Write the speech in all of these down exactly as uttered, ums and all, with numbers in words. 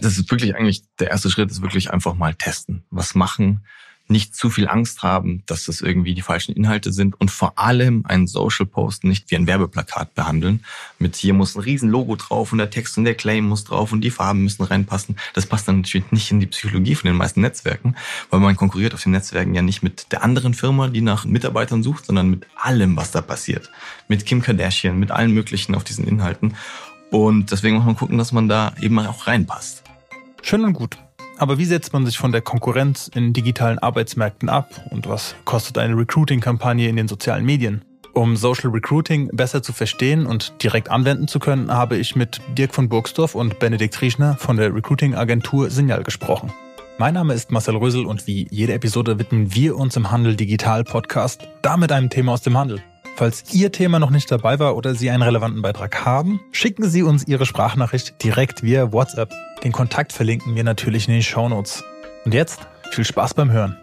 das ist wirklich eigentlich, der erste Schritt ist wirklich einfach mal testen, was machen, nicht zu viel Angst haben, dass das irgendwie die falschen Inhalte sind und vor allem einen Social Post nicht wie ein Werbeplakat behandeln. Mit hier muss ein riesen Logo drauf und der Text und der Claim muss drauf und die Farben müssen reinpassen. Das passt dann natürlich nicht in die Psychologie von den meisten Netzwerken, weil man konkurriert auf den Netzwerken ja nicht mit der anderen Firma, die nach Mitarbeitern sucht, sondern mit allem, was da passiert. Mit Kim Kardashian, mit allen möglichen auf diesen Inhalten. Und deswegen muss man gucken, dass man da eben auch reinpasst. Schön und gut. Aber wie setzt man sich von der Konkurrenz in digitalen Arbeitsmärkten ab und was kostet eine Recruiting-Kampagne in den sozialen Medien? Um Social Recruiting besser zu verstehen und direkt anwenden zu können, habe ich mit Dirk von Burgsdorff und Benedikt Drieschner von der Recruiting-Agentur Synial gesprochen. Mein Name ist Marcel Rösel und wie jede Episode widmen wir uns im Handel Digital Podcast da mit einem Thema aus dem Handel. Falls Ihr Thema noch nicht dabei war oder Sie einen relevanten Beitrag haben, schicken Sie uns Ihre Sprachnachricht direkt via WhatsApp. Den Kontakt verlinken wir natürlich in den Shownotes. Und jetzt viel Spaß beim Hören.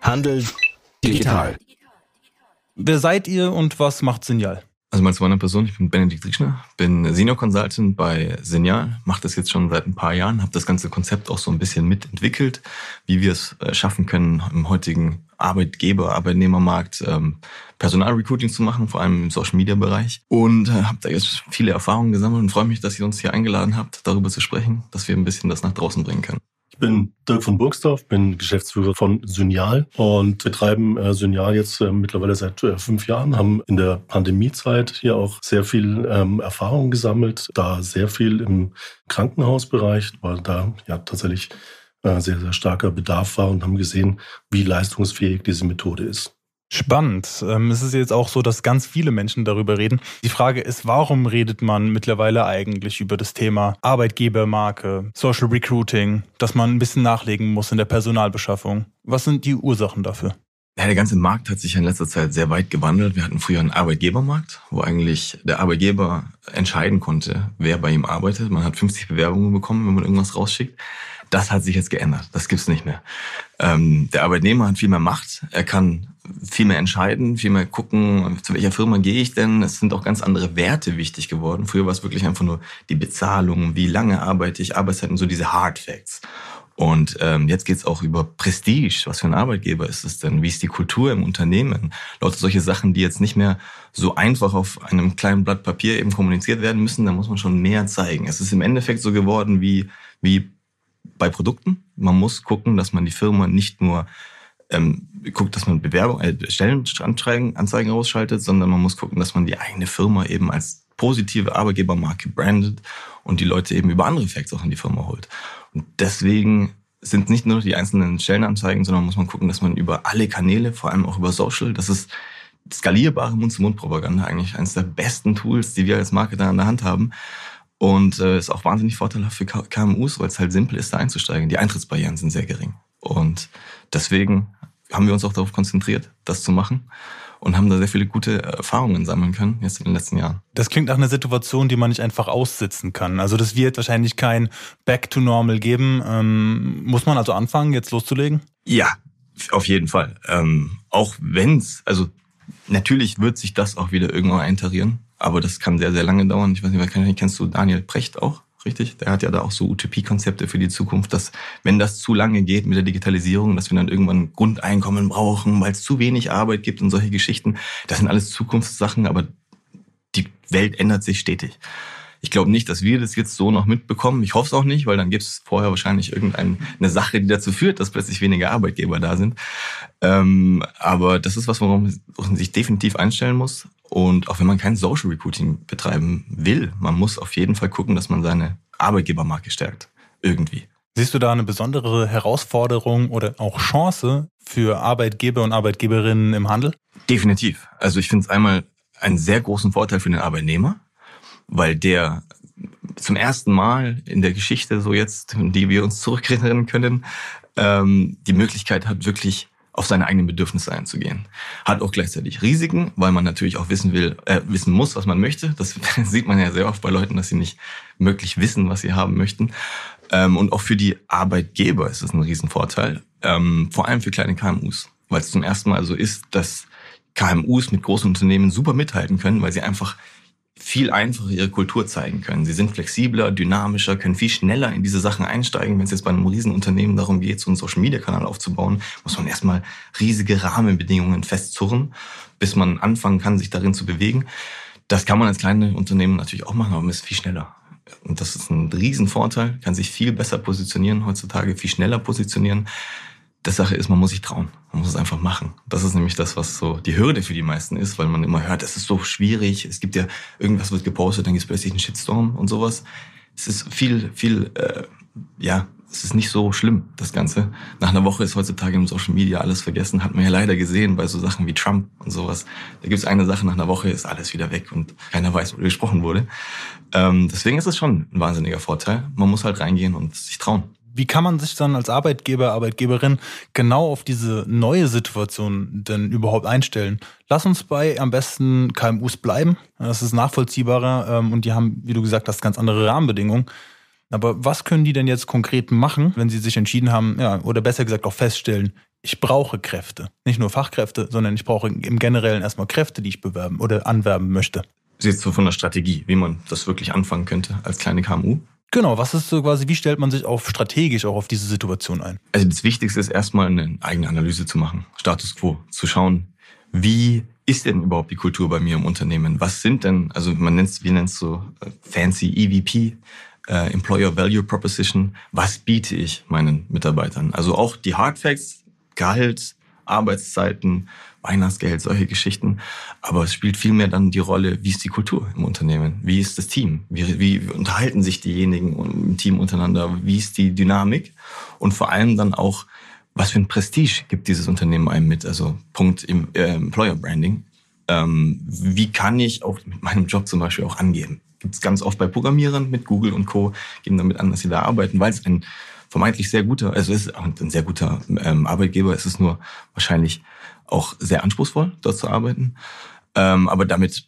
Handel digital. Wer seid ihr und was macht Synial? Also mein zweiter Person, ich bin Benedikt Drieschner, bin Senior Consultant bei Synial, mache das jetzt schon seit ein paar Jahren, habe das ganze Konzept auch so ein bisschen mitentwickelt, wie wir es schaffen können, im heutigen Arbeitgeber, Arbeitnehmermarkt Personalrecruiting zu machen, vor allem im Social-Media-Bereich. Und habe da jetzt viele Erfahrungen gesammelt und freue mich, dass ihr uns hier eingeladen habt, darüber zu sprechen, dass wir ein bisschen das nach draußen bringen können. Ich bin Dirk von Burgsdorff, bin Geschäftsführer von Synial und betreiben äh, Synial jetzt äh, mittlerweile seit äh, fünf Jahren, haben in der Pandemiezeit hier auch sehr viel ähm, Erfahrung gesammelt, da sehr viel im Krankenhausbereich, weil da ja tatsächlich äh, sehr, sehr starker Bedarf war und haben gesehen, wie leistungsfähig diese Methode ist. Spannend. Es ist jetzt auch so, dass ganz viele Menschen darüber reden. Die Frage ist, warum redet man mittlerweile eigentlich über das Thema Arbeitgebermarke, Social Recruiting, dass man ein bisschen nachlegen muss in der Personalbeschaffung? Was sind die Ursachen dafür? Ja, der ganze Markt hat sich in letzter Zeit sehr weit gewandelt. Wir hatten früher einen Arbeitgebermarkt, wo eigentlich der Arbeitgeber entscheiden konnte, wer bei ihm arbeitet. Man hat fünfzig Bewerbungen bekommen, wenn man irgendwas rausschickt. Das hat sich jetzt geändert. Das gibt's nicht mehr. Ähm, der Arbeitnehmer hat viel mehr Macht. Er kann viel mehr entscheiden, viel mehr gucken, zu welcher Firma gehe ich denn. Es sind auch ganz andere Werte wichtig geworden. Früher war es wirklich einfach nur die Bezahlung, wie lange arbeite ich, Arbeitszeiten, so diese Hard Facts. Und ähm, jetzt geht's auch über Prestige. Was für ein Arbeitgeber ist es denn? Wie ist die Kultur im Unternehmen? Lauter solche Sachen, die jetzt nicht mehr so einfach auf einem kleinen Blatt Papier eben kommuniziert werden müssen. Da muss man schon mehr zeigen. Es ist im Endeffekt so geworden wie wie bei Produkten. Man muss gucken, dass man die Firma nicht nur ähm, guckt, dass man Bewerbung, äh, Stellenanzeigen Anzeigen ausschaltet, sondern man muss gucken, dass man die eigene Firma eben als positive Arbeitgebermarke brandet und die Leute eben über andere Facts auch in die Firma holt. Und deswegen sind nicht nur die einzelnen Stellenanzeigen, sondern muss man gucken, dass man über alle Kanäle, vor allem auch über Social, das ist skalierbare Mund-zu-Mund-Propaganda eigentlich eines der besten Tools, die wir als Marketer an der Hand haben. Und äh, ist auch wahnsinnig vorteilhaft für K M Us, weil es halt simpel ist, da einzusteigen. Die Eintrittsbarrieren sind sehr gering. Und deswegen haben wir uns auch darauf konzentriert, das zu machen. Und haben da sehr viele gute Erfahrungen sammeln können, jetzt in den letzten Jahren. Das klingt nach einer Situation, die man nicht einfach aussitzen kann. Also das wird wahrscheinlich kein Back to Normal geben. Ähm, muss man also anfangen, jetzt loszulegen? Ja, auf jeden Fall. Ähm, auch wenn's, also natürlich wird sich das auch wieder irgendwann eintarieren. Aber das kann sehr, sehr lange dauern. Ich weiß nicht, kennst du Daniel Precht auch, richtig? Der hat ja da auch so Utopie-Konzepte für die Zukunft, dass wenn das zu lange geht mit der Digitalisierung, dass wir dann irgendwann ein Grundeinkommen brauchen, weil es zu wenig Arbeit gibt und solche Geschichten. Das sind alles Zukunftssachen, aber die Welt ändert sich stetig. Ich glaube nicht, dass wir das jetzt so noch mitbekommen. Ich hoffe es auch nicht, weil dann gibt es vorher wahrscheinlich irgendeine Sache, die dazu führt, dass plötzlich weniger Arbeitgeber da sind. Ähm, aber das ist was, worauf man sich definitiv einstellen muss. Und auch wenn man kein Social Recruiting betreiben will, man muss auf jeden Fall gucken, dass man seine Arbeitgebermarke stärkt. Irgendwie. Siehst du da eine besondere Herausforderung oder auch Chance für Arbeitgeber und Arbeitgeberinnen im Handel? Definitiv. Also ich finde es einmal einen sehr großen Vorteil für den Arbeitnehmer, weil der zum ersten Mal in der Geschichte, so jetzt, die wir uns zurückerinnern können, ähm, die Möglichkeit hat, wirklich auf seine eigenen Bedürfnisse einzugehen. Hat auch gleichzeitig Risiken, weil man natürlich auch wissen will, äh, wissen muss, was man möchte. Das sieht man ja sehr oft bei Leuten, dass sie nicht wirklich wissen, was sie haben möchten. Ähm, und auch für die Arbeitgeber ist das ein Riesenvorteil, ähm, vor allem für kleine K M Us, weil es zum ersten Mal so ist, dass K M Us mit großen Unternehmen super mithalten können, weil sie einfach viel einfacher ihre Kultur zeigen können. Sie sind flexibler, dynamischer, können viel schneller in diese Sachen einsteigen. Wenn es jetzt bei einem Riesenunternehmen darum geht, so einen Social-Media-Kanal aufzubauen, muss man erstmal riesige Rahmenbedingungen festzurren, bis man anfangen kann, sich darin zu bewegen. Das kann man als kleines Unternehmen natürlich auch machen, aber man ist viel schneller. Und das ist ein Riesenvorteil, kann sich viel besser positionieren heutzutage, viel schneller positionieren. Die Sache ist, man muss sich trauen. Man muss es einfach machen. Das ist nämlich das, was so die Hürde für die meisten ist, weil man immer hört, es ist so schwierig, es gibt ja, irgendwas wird gepostet, dann gibt es plötzlich einen Shitstorm und sowas. Es ist viel, viel, äh, ja, es ist nicht so schlimm, das Ganze. Nach einer Woche ist heutzutage im Social Media alles vergessen, hat man ja leider gesehen bei so Sachen wie Trump und sowas. Da gibt es eine Sache, nach einer Woche ist alles wieder weg und keiner weiß, worüber gesprochen wurde. Ähm, deswegen ist es schon ein wahnsinniger Vorteil. Man muss halt reingehen und sich trauen. Wie kann man sich dann als Arbeitgeber, Arbeitgeberin genau auf diese neue Situation denn überhaupt einstellen? Lass uns bei am besten K M Us bleiben. Das ist nachvollziehbarer und die haben, wie du gesagt hast, ganz andere Rahmenbedingungen. Aber was können die denn jetzt konkret machen, wenn sie sich entschieden haben, ja, oder besser gesagt auch feststellen, ich brauche Kräfte. Nicht nur Fachkräfte, sondern ich brauche im Generellen erstmal Kräfte, die ich bewerben oder anwerben möchte. Siehst du von der Strategie, wie man das wirklich anfangen könnte als kleine K M U? Genau, was ist so quasi, wie stellt man sich auch strategisch auch auf diese Situation ein? Also das Wichtigste ist erstmal eine eigene Analyse zu machen, Status Quo, zu schauen, wie ist denn überhaupt die Kultur bei mir im Unternehmen? Was sind denn, also man nennt es, wir nennen es so fancy E V P, äh, Employer Value Proposition, was biete ich meinen Mitarbeitern? Also auch die Hard Facts, Gehalt, Arbeitszeiten, Weihnachtsgeld, solche Geschichten. Aber es spielt vielmehr dann die Rolle, wie ist die Kultur im Unternehmen? Wie ist das Team? Wie, wie unterhalten sich diejenigen im Team untereinander? Wie ist die Dynamik? Und vor allem dann auch, was für ein Prestige gibt dieses Unternehmen einem mit? Also Punkt im, äh, Employer Branding. Ähm, wie kann ich auch mit meinem Job zum Beispiel auch angeben? Gibt es ganz oft bei Programmierern mit Google und Co. geben damit an, dass sie da arbeiten, weil es ein vermeintlich sehr guter, also es ist ein sehr guter ähm, Arbeitgeber, es ist nur wahrscheinlich auch sehr anspruchsvoll, dort zu arbeiten. Ähm, aber damit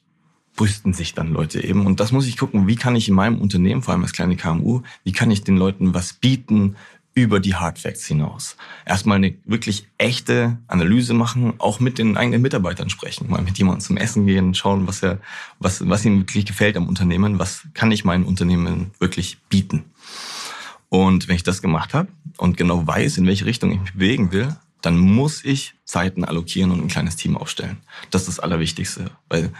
brüsten sich dann Leute eben. Und das muss ich gucken, wie kann ich in meinem Unternehmen, vor allem als kleine K M U, wie kann ich den Leuten was bieten über die Hard Facts hinaus. Erstmal eine wirklich echte Analyse machen, auch mit den eigenen Mitarbeitern sprechen, mal mit jemandem zum Essen gehen, schauen, was er, was, was ihm wirklich gefällt am Unternehmen, was kann ich meinem Unternehmen wirklich bieten. Und wenn ich das gemacht habe und genau weiß, in welche Richtung ich mich bewegen will, dann muss ich Zeiten allokieren und ein kleines Team aufstellen. Das ist das Allerwichtigste, weil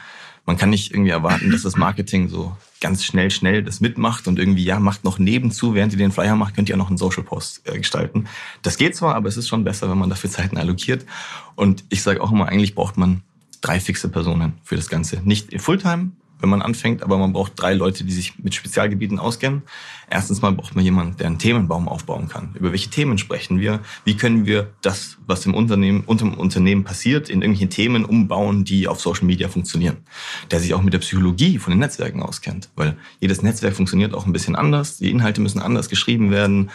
man kann nicht irgendwie erwarten, dass das Marketing so ganz schnell, schnell das mitmacht und irgendwie, ja, macht noch nebenzu, während ihr den Flyer macht, könnt ihr auch noch einen Social Post äh, gestalten. Das geht zwar, aber es ist schon besser, wenn man dafür Zeiten allokiert. Und ich sage auch immer, eigentlich braucht man drei fixe Personen für das Ganze. Nicht in Fulltime, wenn man anfängt, aber man braucht drei Leute, die sich mit Spezialgebieten auskennen. Erstens mal braucht man jemanden, der einen Themenbaum aufbauen kann. Über welche Themen sprechen wir? Wie können wir das, was im Unternehmen, unter dem Unternehmen passiert, in irgendwelche Themen umbauen, die auf Social Media funktionieren? Der sich auch mit der Psychologie von den Netzwerken auskennt, weil jedes Netzwerk funktioniert auch ein bisschen anders. Die Inhalte müssen anders geschrieben werden.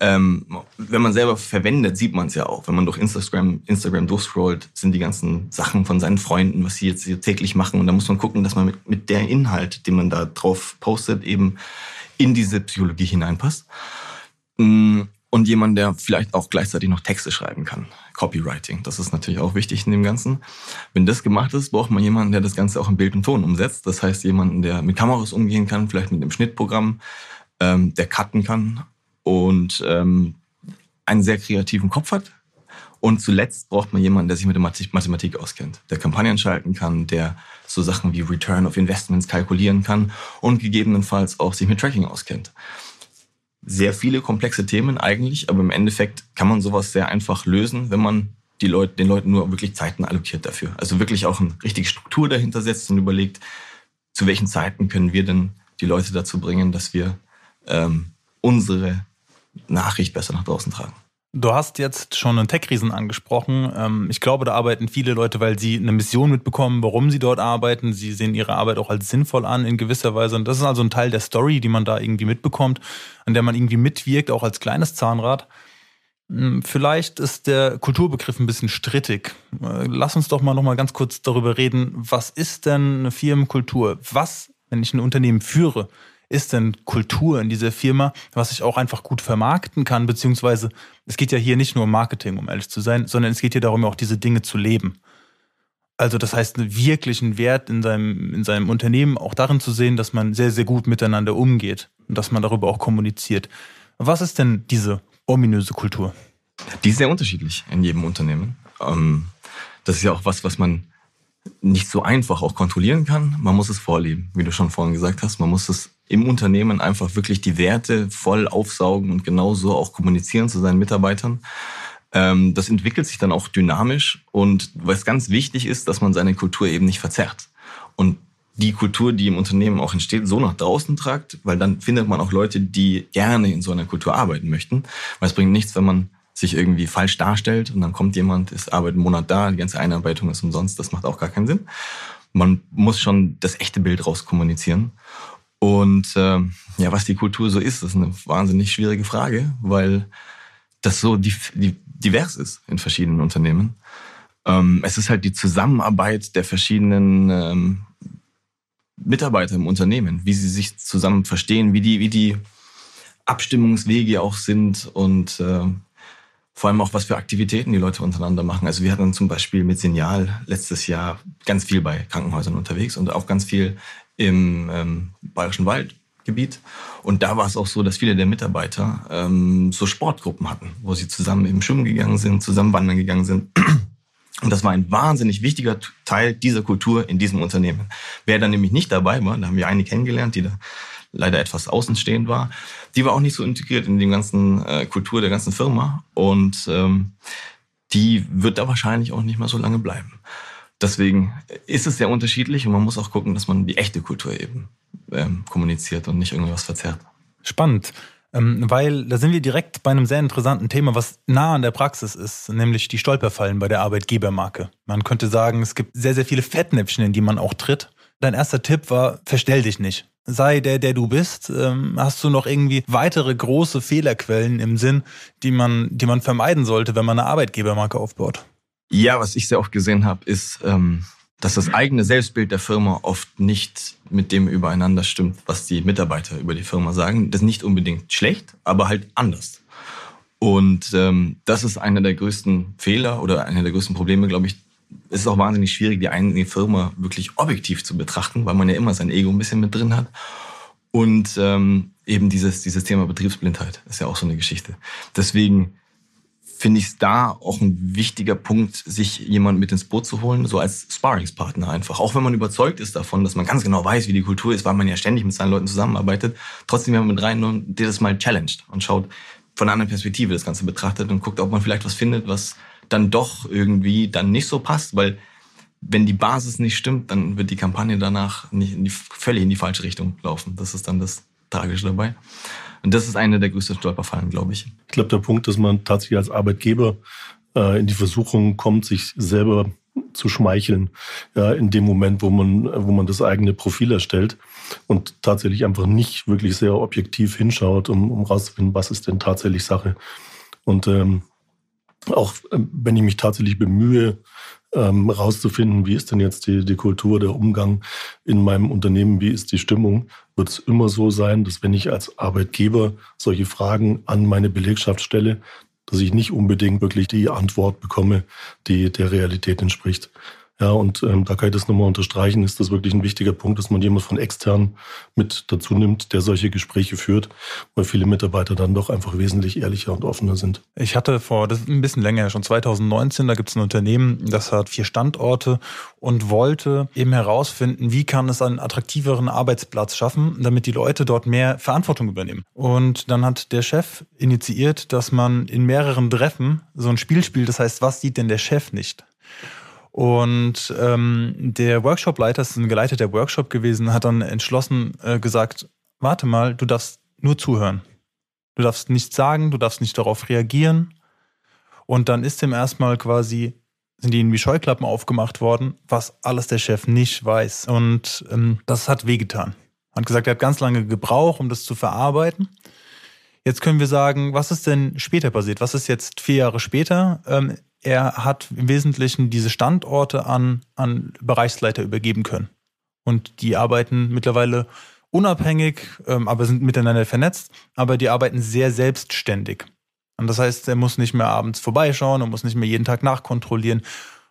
Ähm, wenn man selber verwendet, sieht man es ja auch. Wenn man durch Instagram, Instagram durchscrollt, sind die ganzen Sachen von seinen Freunden, was sie jetzt täglich machen. Und da muss man gucken, dass man mit, mit der Inhalt, den man da drauf postet, eben in diese Psychologie hineinpasst. Und jemand, der vielleicht auch gleichzeitig noch Texte schreiben kann. Copywriting, das ist natürlich auch wichtig in dem Ganzen. Wenn das gemacht ist, braucht man jemanden, der das Ganze auch in Bild und Ton umsetzt. Das heißt, jemanden, der mit Kameras umgehen kann, vielleicht mit einem Schnittprogramm, ähm, der cutten kann. Und ähm, einen sehr kreativen Kopf hat. Und zuletzt braucht man jemanden, der sich mit der Mathematik auskennt, der Kampagnen schalten kann, der so Sachen wie Return of Investments kalkulieren kann und gegebenenfalls auch sich mit Tracking auskennt. Sehr viele komplexe Themen eigentlich, aber im Endeffekt kann man sowas sehr einfach lösen, wenn man die Leute, den Leuten nur wirklich Zeiten allokiert dafür. Also wirklich auch eine richtige Struktur dahinter setzt und überlegt, zu welchen Zeiten können wir denn die Leute dazu bringen, dass wir ähm, unsere Nachricht besser nach draußen tragen. Du hast jetzt schon einen Tech-Riesen angesprochen. Ich glaube, da arbeiten viele Leute, weil sie eine Mission mitbekommen, warum sie dort arbeiten. Sie sehen ihre Arbeit auch als sinnvoll an in gewisser Weise. Und das ist also ein Teil der Story, die man da irgendwie mitbekommt, an der man irgendwie mitwirkt, auch als kleines Zahnrad. Vielleicht ist der Kulturbegriff ein bisschen strittig. Lass uns doch mal noch mal ganz kurz darüber reden, was ist denn eine Firmenkultur? Was, wenn ich ein Unternehmen führe, ist denn Kultur in dieser Firma, was ich auch einfach gut vermarkten kann, beziehungsweise es geht ja hier nicht nur um Marketing, um ehrlich zu sein, sondern es geht hier darum, auch diese Dinge zu leben. Also das heißt, einen wirklichen Wert in seinem, in seinem Unternehmen auch darin zu sehen, dass man sehr, sehr gut miteinander umgeht und dass man darüber auch kommuniziert. Was ist denn diese ominöse Kultur? Die ist sehr unterschiedlich in jedem Unternehmen. Das ist ja auch was, was man nicht so einfach auch kontrollieren kann. Man muss es vorleben, wie du schon vorhin gesagt hast. Man muss es im Unternehmen einfach wirklich die Werte voll aufsaugen und genauso auch kommunizieren zu seinen Mitarbeitern. Das entwickelt sich dann auch dynamisch, und was ganz wichtig ist, dass man seine Kultur eben nicht verzerrt und die Kultur, die im Unternehmen auch entsteht, so nach draußen tragt, weil dann findet man auch Leute, die gerne in so einer Kultur arbeiten möchten, weil es bringt nichts, wenn man sich irgendwie falsch darstellt und dann kommt jemand, ist arbeitet einen Monat da, die ganze Einarbeitung ist umsonst, das macht auch gar keinen Sinn. Man muss schon das echte Bild rauskommunizieren. Und äh, ja, was die Kultur so ist, ist eine wahnsinnig schwierige Frage, weil das so die, die divers ist in verschiedenen Unternehmen. Ähm, es ist halt die Zusammenarbeit der verschiedenen ähm, Mitarbeiter im Unternehmen, wie sie sich zusammen verstehen, wie die, wie die Abstimmungswege auch sind und äh, vor allem auch, was für Aktivitäten die Leute untereinander machen. Also wir hatten zum Beispiel mit Synial letztes Jahr ganz viel bei Krankenhäusern unterwegs und auch ganz viel im ähm, Bayerischen Waldgebiet. Und da war es auch so, dass viele der Mitarbeiter ähm, so Sportgruppen hatten, wo sie zusammen eben schwimmen gegangen sind, zusammen wandern gegangen sind. Und das war ein wahnsinnig wichtiger Teil dieser Kultur in diesem Unternehmen. Wer da nämlich nicht dabei war, da haben wir eine kennengelernt, die da leider etwas außenstehend war, die war auch nicht so integriert in die ganzen äh, Kultur der ganzen Firma. Und ähm, die wird da wahrscheinlich auch nicht mehr so lange bleiben. Deswegen ist es sehr unterschiedlich und man muss auch gucken, dass man die echte Kultur eben ähm, kommuniziert und nicht irgendwas verzerrt. Spannend, ähm, weil da sind wir direkt bei einem sehr interessanten Thema, was nah an der Praxis ist, nämlich die Stolperfallen bei der Arbeitgebermarke. Man könnte sagen, es gibt sehr, sehr viele Fettnäpfchen, in die man auch tritt. Dein erster Tipp war, verstell dich nicht. Sei der, der du bist. Ähm, hast du noch irgendwie weitere große Fehlerquellen im Sinn, die man, die man vermeiden sollte, wenn man eine Arbeitgebermarke aufbaut? Ja, was ich sehr oft gesehen habe, ist, dass das eigene Selbstbild der Firma oft nicht mit dem übereinander stimmt, was die Mitarbeiter über die Firma sagen. Das ist nicht unbedingt schlecht, aber halt anders. Und ähm, das ist einer der größten Fehler oder einer der größten Probleme, glaube ich. Es ist auch wahnsinnig schwierig, die eigene Firma wirklich objektiv zu betrachten, weil man ja immer sein Ego ein bisschen mit drin hat. Und ähm, eben dieses, dieses Thema Betriebsblindheit ist ja auch so eine Geschichte. Deswegen finde ich es da auch ein wichtiger Punkt, sich jemanden mit ins Boot zu holen, so als Sparringspartner einfach. Auch wenn man überzeugt ist davon, dass man ganz genau weiß, wie die Kultur ist, weil man ja ständig mit seinen Leuten zusammenarbeitet. Trotzdem, wenn man mit rein und der das mal challenged und schaut, von einer anderen Perspektive das Ganze betrachtet und guckt, ob man vielleicht was findet, was dann doch irgendwie dann nicht so passt. Weil wenn die Basis nicht stimmt, dann wird die Kampagne danach nicht in die, völlig in die falsche Richtung laufen. Das ist dann das Tragische dabei. Und das ist eine der größten Stolperfallen, glaube ich. Ich glaube, der Punkt, dass man tatsächlich als Arbeitgeber äh, in die Versuchung kommt, sich selber zu schmeicheln, ja, in dem Moment, wo man, wo man das eigene Profil erstellt und tatsächlich einfach nicht wirklich sehr objektiv hinschaut, um, um rauszufinden, was ist denn tatsächlich Sache. Und ähm, auch wenn ich mich tatsächlich bemühe, ähm, rauszufinden, wie ist denn jetzt die, die Kultur, der Umgang in meinem Unternehmen, wie ist die Stimmung, wird es immer so sein, dass wenn ich als Arbeitgeber solche Fragen an meine Belegschaft stelle, dass ich nicht unbedingt wirklich die Antwort bekomme, die der Realität entspricht. Ja, und ähm, da kann ich das nochmal unterstreichen, ist das wirklich ein wichtiger Punkt, dass man jemanden von extern mit dazu nimmt, der solche Gespräche führt, weil viele Mitarbeiter dann doch einfach wesentlich ehrlicher und offener sind. Ich hatte vor, das ist ein bisschen länger, schon zwanzig neunzehn, da gibt es ein Unternehmen, das hat vier Standorte und wollte eben herausfinden, wie kann es einen attraktiveren Arbeitsplatz schaffen, damit die Leute dort mehr Verantwortung übernehmen. Und dann hat der Chef initiiert, dass man in mehreren Treffen so ein Spiel spielt, das heißt, was sieht denn der Chef nicht? Und ähm, der Workshopleiter, das ist ein geleiteter Workshop gewesen, hat dann entschlossen äh, gesagt, warte mal, du darfst nur zuhören. Du darfst nichts sagen, du darfst nicht darauf reagieren. Und dann ist dem erstmal quasi, sind ihnen wie Scheuklappen aufgemacht worden, was alles der Chef nicht weiß. Und ähm, das hat wehgetan. Hat gesagt, er hat ganz lange gebraucht, um das zu verarbeiten. Jetzt können wir sagen, was ist denn später passiert? Was ist jetzt vier Jahre später? Ähm, Er hat im Wesentlichen diese Standorte an, an Bereichsleiter übergeben können. Und die arbeiten mittlerweile unabhängig, ähm, aber sind miteinander vernetzt, aber die arbeiten sehr selbstständig. Und das heißt, er muss nicht mehr abends vorbeischauen, er muss nicht mehr jeden Tag nachkontrollieren.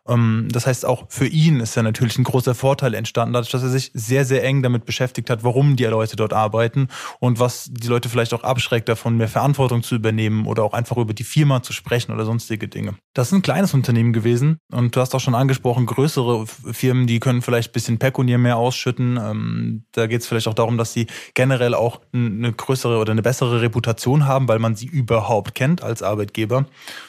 Das heißt, auch für ihn ist ja natürlich ein großer Vorteil entstanden, dadurch, dass er sich sehr, sehr eng damit beschäftigt hat, warum die Leute dort arbeiten und was die Leute vielleicht auch abschreckt davon, mehr Verantwortung zu übernehmen oder auch einfach über die Firma zu sprechen oder sonstige Dinge. Das ist ein kleines Unternehmen gewesen und du hast auch schon angesprochen, größere Firmen, die können vielleicht ein bisschen pekuniär mehr ausschütten. Da geht es vielleicht auch darum, dass sie generell auch eine größere oder eine bessere Reputation haben, weil man sie überhaupt kennt als Arbeitgeber,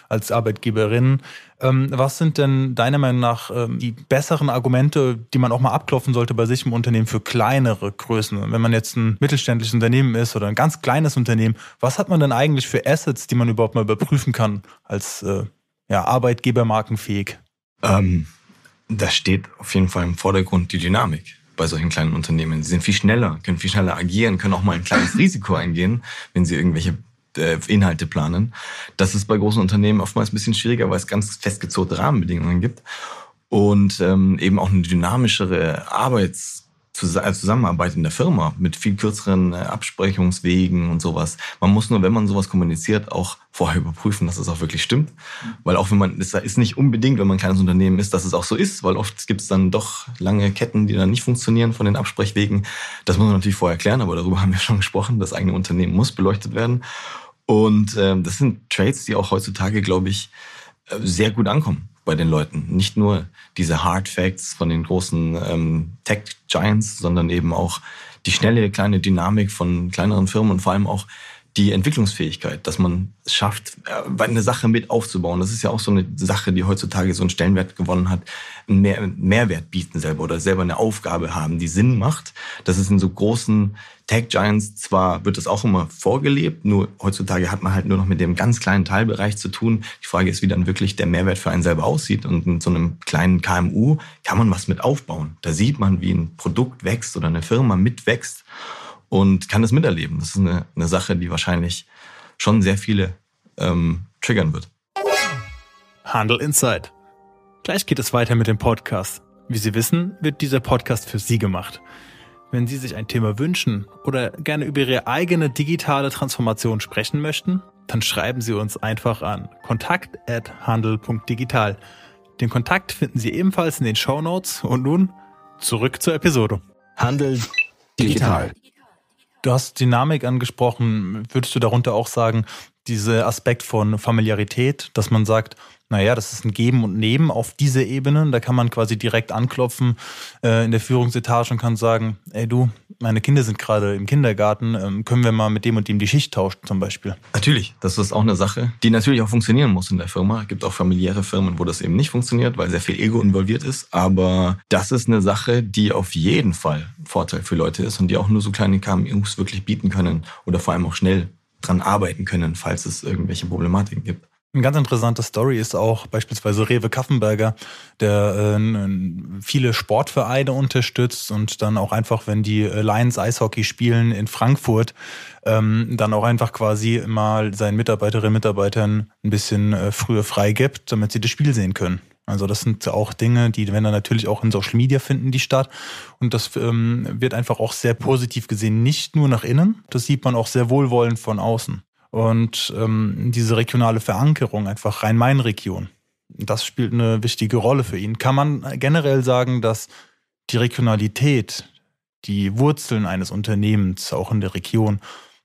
als Arbeitgeberin. Was sind denn deiner Meinung nach die besseren Argumente, die man auch mal abklopfen sollte bei sich im Unternehmen für kleinere Größen? Wenn man jetzt ein mittelständisches Unternehmen ist oder ein ganz kleines Unternehmen, was hat man denn eigentlich für Assets, die man überhaupt mal überprüfen kann als äh, ja, Arbeitgeber markenfähig? Ähm, da steht auf jeden Fall im Vordergrund die Dynamik bei solchen kleinen Unternehmen. Sie sind viel schneller, können viel schneller agieren, können auch mal ein kleines Risiko eingehen, wenn sie irgendwelche Inhalte planen. Das ist bei großen Unternehmen oftmals ein bisschen schwieriger, weil es ganz festgezogene Rahmenbedingungen gibt und ähm, eben auch eine dynamischere Arbeits- Zusammenarbeit in der Firma mit viel kürzeren Absprechungswegen und sowas. Man muss nur, wenn man sowas kommuniziert, auch vorher überprüfen, dass es auch wirklich stimmt. Weil auch wenn man, es ist nicht unbedingt, wenn man ein kleines Unternehmen ist, dass es auch so ist, weil oft gibt es dann doch lange Ketten, die dann nicht funktionieren von den Absprechwegen. Das muss man natürlich vorher klären, aber darüber haben wir schon gesprochen. Das eigene Unternehmen muss beleuchtet werden. Und äh, das sind Traits, die auch heutzutage, glaube ich, sehr gut ankommen bei den Leuten. Nicht nur diese Hard Facts von den großen ähm, Tech-Giants, sondern eben auch die schnelle, kleine Dynamik von kleineren Firmen und vor allem auch die Entwicklungsfähigkeit, dass man es schafft, eine Sache mit aufzubauen. Das ist ja auch so eine Sache, die heutzutage so einen Stellenwert gewonnen hat, einen Mehr- Mehrwert bieten selber oder selber eine Aufgabe haben, die Sinn macht. Das ist in so großen Tech-Giants, zwar wird das auch immer vorgelebt, nur heutzutage hat man halt nur noch mit dem ganz kleinen Teilbereich zu tun. Die Frage ist, wie dann wirklich der Mehrwert für einen selber aussieht. Und in so einem kleinen K M U kann man was mit aufbauen. Da sieht man, wie ein Produkt wächst oder eine Firma mitwächst. Und kann das miterleben. Das ist eine, eine Sache, die wahrscheinlich schon sehr viele ähm, triggern wird. Handel Insight. Gleich geht es weiter mit dem Podcast. Wie Sie wissen, wird dieser Podcast für Sie gemacht. Wenn Sie sich ein Thema wünschen oder gerne über Ihre eigene digitale Transformation sprechen möchten, dann schreiben Sie uns einfach an kontakt at handel punkt digital. Den Kontakt finden Sie ebenfalls in den Shownotes. Und nun zurück zur Episode. Handel Digital. Du hast Dynamik angesprochen. Würdest du darunter auch sagen, dieser Aspekt von Familiarität, dass man sagt, naja, das ist ein Geben und Nehmen auf dieser Ebene. Da kann man quasi direkt anklopfen äh, in der Führungsetage und kann sagen, ey du, meine Kinder sind gerade im Kindergarten, ähm, können wir mal mit dem und dem die Schicht tauschen zum Beispiel? Natürlich, das ist auch eine Sache, die natürlich auch funktionieren muss in der Firma. Es gibt auch familiäre Firmen, wo das eben nicht funktioniert, weil sehr viel Ego involviert ist. Aber das ist eine Sache, die auf jeden Fall ein Vorteil für Leute ist und die auch nur so kleine K M Us wirklich bieten können oder vor allem auch schnell dran arbeiten können, falls es irgendwelche Problematiken gibt. Eine ganz interessante Story ist auch beispielsweise Rewe Kaffenberger, der äh, viele Sportvereine unterstützt und dann auch einfach, wenn die Lions Eishockey spielen in Frankfurt, ähm, dann auch einfach quasi mal seinen Mitarbeiterinnen und Mitarbeitern ein bisschen äh, früher freigibt, damit sie das Spiel sehen können. Also das sind auch Dinge, die wenn dann natürlich auch in Social Media finden, die statt. Und das ähm, wird einfach auch sehr positiv gesehen, nicht nur nach innen, das sieht man auch sehr wohlwollend von außen. Und ähm, diese regionale Verankerung, einfach Rhein-Main-Region, das spielt eine wichtige Rolle für ihn. Kann man generell sagen, dass die Regionalität, die Wurzeln eines Unternehmens, auch in der Region,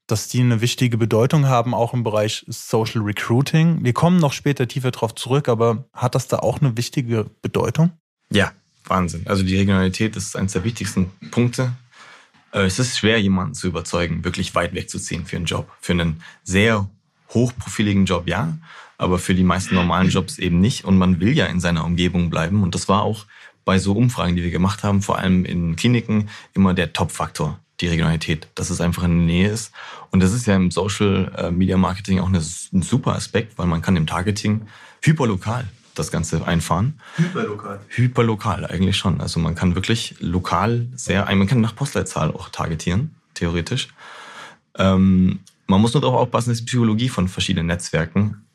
dass die eine wichtige Bedeutung haben, auch im Bereich Social Recruiting? Wir kommen noch später tiefer drauf zurück, aber hat das da auch eine wichtige Bedeutung? Ja, Wahnsinn. Also die Regionalität ist eines der wichtigsten Punkte. Es ist schwer, jemanden zu überzeugen, wirklich weit wegzuziehen für einen Job. Für einen sehr hochprofiligen Job ja, aber für die meisten normalen Jobs eben nicht. Und man will ja in seiner Umgebung bleiben. Und das war auch bei so Umfragen, die wir gemacht haben, vor allem in Kliniken, immer der Top-Faktor, die Regionalität, dass es einfach in der Nähe ist. Und das ist ja im Social-Media-Marketing auch ein super Aspekt, weil man kann im Targeting hyperlokal das Ganze einfahren. Hyperlokal? Hyperlokal, eigentlich schon. Also man kann wirklich lokal sehr, man kann nach Postleitzahl auch targetieren, theoretisch. Ähm, man muss nur darauf aufpassen, dass die Psychologie von verschiedenen Netzwerken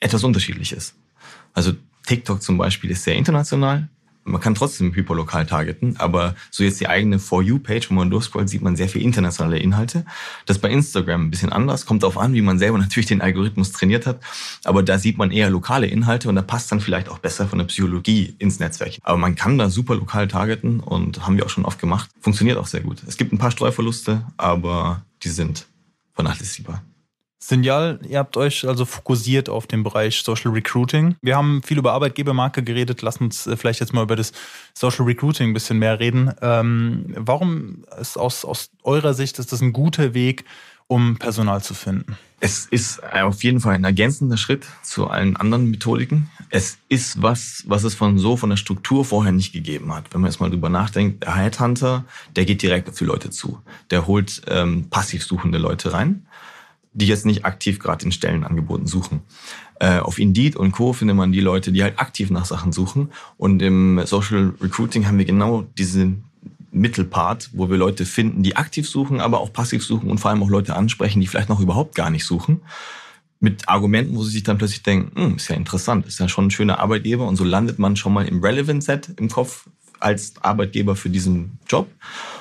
etwas unterschiedlich ist. Also TikTok zum Beispiel ist sehr international, Man kann trotzdem hyperlokal targeten, aber so jetzt die eigene For You-Page, wo man durchscrollt, sieht man sehr viel internationale Inhalte. Das ist bei Instagram ein bisschen anders, kommt darauf an, wie man selber natürlich den Algorithmus trainiert hat, aber da sieht man eher lokale Inhalte und da passt dann vielleicht auch besser von der Psychologie ins Netzwerk. Aber man kann da super lokal targeten und haben wir auch schon oft gemacht. Funktioniert auch sehr gut. Es gibt ein paar Streuverluste, aber die sind vernachlässigbar. Synial, ihr habt euch also fokussiert auf den Bereich Social Recruiting. Wir haben viel über Arbeitgebermarke geredet. Lass uns vielleicht jetzt mal über das Social Recruiting ein bisschen mehr reden. Ähm, warum ist aus, aus eurer Sicht ist das ein guter Weg, um Personal zu finden? Es ist auf jeden Fall ein ergänzender Schritt zu allen anderen Methodiken. Es ist was, was es von so von der Struktur vorher nicht gegeben hat. Wenn man jetzt mal drüber nachdenkt, der Headhunter, der geht direkt auf die Leute zu. Der holt ähm, passiv suchende Leute rein, die jetzt nicht aktiv gerade in Stellenangeboten suchen. Äh, auf Indeed und Co. findet man die Leute, die halt aktiv nach Sachen suchen. Und im Social Recruiting haben wir genau diesen Mittelpart, wo wir Leute finden, die aktiv suchen, aber auch passiv suchen und vor allem auch Leute ansprechen, die vielleicht noch überhaupt gar nicht suchen. Mit Argumenten, wo sie sich dann plötzlich denken, ist ja interessant, ist ja schon ein schöner Arbeitgeber. Und so landet man schon mal im Relevant-Set im Kopf als Arbeitgeber für diesen Job.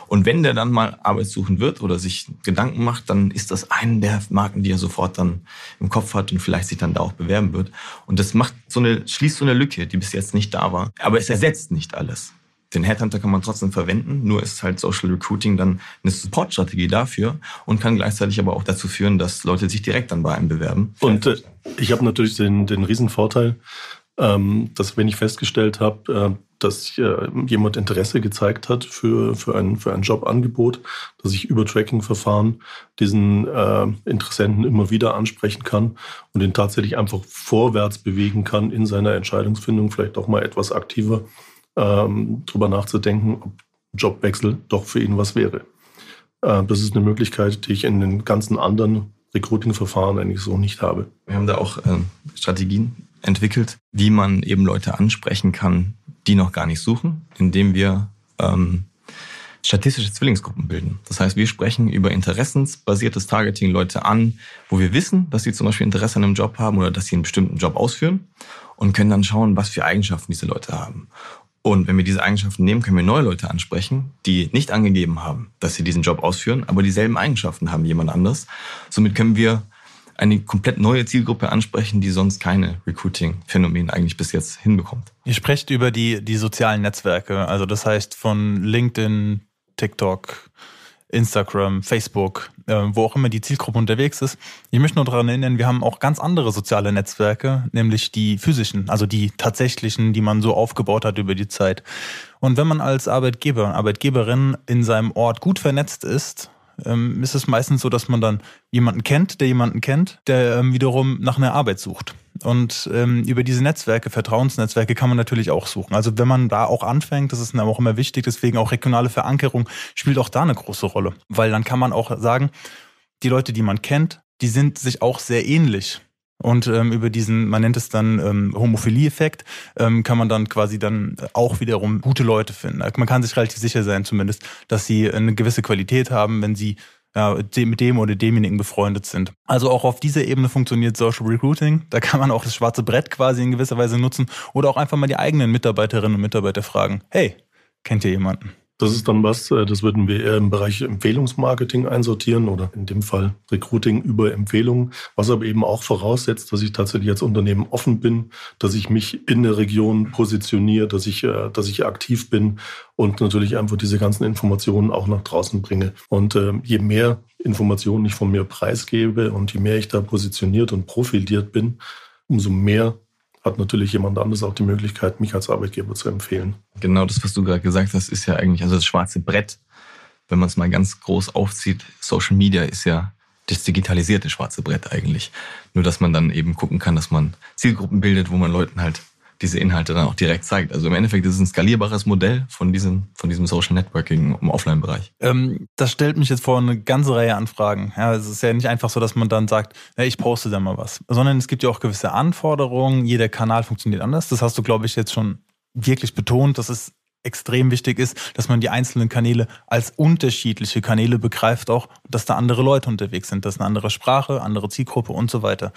Und wenn der dann mal arbeitssuchend wird oder sich Gedanken macht, dann ist das eine der Marken, die er sofort dann im Kopf hat und vielleicht sich dann da auch bewerben wird. Und das macht so eine, schließt so eine Lücke, die bis jetzt nicht da war. Aber es ersetzt nicht alles. Den Headhunter kann man trotzdem verwenden, nur ist halt Social Recruiting dann eine Supportstrategie dafür und kann gleichzeitig aber auch dazu führen, dass Leute sich direkt dann bei einem bewerben. Und äh, ich habe natürlich den, den riesen Vorteil, ähm, dass wenn ich festgestellt habe, äh, dass äh, jemand Interesse gezeigt hat für, für, ein, für ein Jobangebot, dass ich über Tracking-Verfahren diesen äh, Interessenten immer wieder ansprechen kann und ihn tatsächlich einfach vorwärts bewegen kann in seiner Entscheidungsfindung, vielleicht auch mal etwas aktiver ähm, drüber nachzudenken, ob Jobwechsel doch für ihn was wäre. Äh, das ist eine Möglichkeit, die ich in den ganzen anderen Recruiting-Verfahren eigentlich so nicht habe. Wir haben da auch äh, Strategien entwickelt, wie man eben Leute ansprechen kann, die noch gar nicht suchen, indem wir ähm, statistische Zwillingsgruppen bilden. Das heißt, wir sprechen über interessensbasiertes Targeting Leute an, wo wir wissen, dass sie zum Beispiel Interesse an einem Job haben oder dass sie einen bestimmten Job ausführen und können dann schauen, was für Eigenschaften diese Leute haben. Und wenn wir diese Eigenschaften nehmen, können wir neue Leute ansprechen, die nicht angegeben haben, dass sie diesen Job ausführen, aber dieselben Eigenschaften haben jemand anders. Somit können wir eine komplett neue Zielgruppe ansprechen, die sonst keine Recruiting-Phänomene eigentlich bis jetzt hinbekommt. Ihr sprecht über die, die sozialen Netzwerke, also das heißt von LinkedIn, TikTok, Instagram, Facebook, äh, wo auch immer die Zielgruppe unterwegs ist. Ich möchte nur daran erinnern, wir haben auch ganz andere soziale Netzwerke, nämlich die physischen, also die tatsächlichen, die man so aufgebaut hat über die Zeit. Und wenn man als Arbeitgeber, Arbeitgeberin in seinem Ort gut vernetzt ist, ist es meistens so, dass man dann jemanden kennt, der jemanden kennt, der wiederum nach einer Arbeit sucht. Und ähm, über diese Netzwerke, Vertrauensnetzwerke, kann man natürlich auch suchen. Also wenn man da auch anfängt, das ist auch immer wichtig, deswegen auch regionale Verankerung spielt auch da eine große Rolle. Weil dann kann man auch sagen, die Leute, die man kennt, die sind sich auch sehr ähnlich. Und ähm, über diesen, man nennt es dann ähm, Homophilie-Effekt, ähm, kann man dann quasi dann auch wiederum gute Leute finden. Man kann sich relativ sicher sein zumindest, dass sie eine gewisse Qualität haben, wenn sie ja, mit dem oder demjenigen befreundet sind. Also auch auf dieser Ebene funktioniert Social Recruiting. Da kann man auch das schwarze Brett quasi in gewisser Weise nutzen oder auch einfach mal die eigenen Mitarbeiterinnen und Mitarbeiter fragen, hey, kennt ihr jemanden? Das ist dann was, das würden wir eher im Bereich Empfehlungsmarketing einsortieren oder in dem Fall Recruiting über Empfehlungen, was aber eben auch voraussetzt, dass ich tatsächlich als Unternehmen offen bin, dass ich mich in der Region positioniere, dass ich, dass ich aktiv bin und natürlich einfach diese ganzen Informationen auch nach draußen bringe. Und äh, je mehr Informationen ich von mir preisgebe und je mehr ich da positioniert und profiliert bin, umso mehr hat natürlich jemand anderes auch die Möglichkeit, mich als Arbeitgeber zu empfehlen. Genau das, was du gerade gesagt hast, ist ja eigentlich, also das schwarze Brett, wenn man es mal ganz groß aufzieht, Social Media ist ja das digitalisierte schwarze Brett eigentlich. Nur, dass man dann eben gucken kann, dass man Zielgruppen bildet, wo man Leuten halt diese Inhalte dann auch direkt zeigt. Also im Endeffekt ist es ein skalierbares Modell von diesem, von diesem Social Networking im Offline-Bereich. Ähm, das stellt mich jetzt vor eine ganze Reihe an Fragen. Ja, es ist ja nicht einfach so, dass man dann sagt, ja, ich poste da mal was. Sondern es gibt ja auch gewisse Anforderungen. Jeder Kanal funktioniert anders. Das hast du, glaube ich, jetzt schon wirklich betont, dass es extrem wichtig ist, dass man die einzelnen Kanäle als unterschiedliche Kanäle begreift, auch dass da andere Leute unterwegs sind. Das ist eine andere Sprache, andere Zielgruppe und so weiter.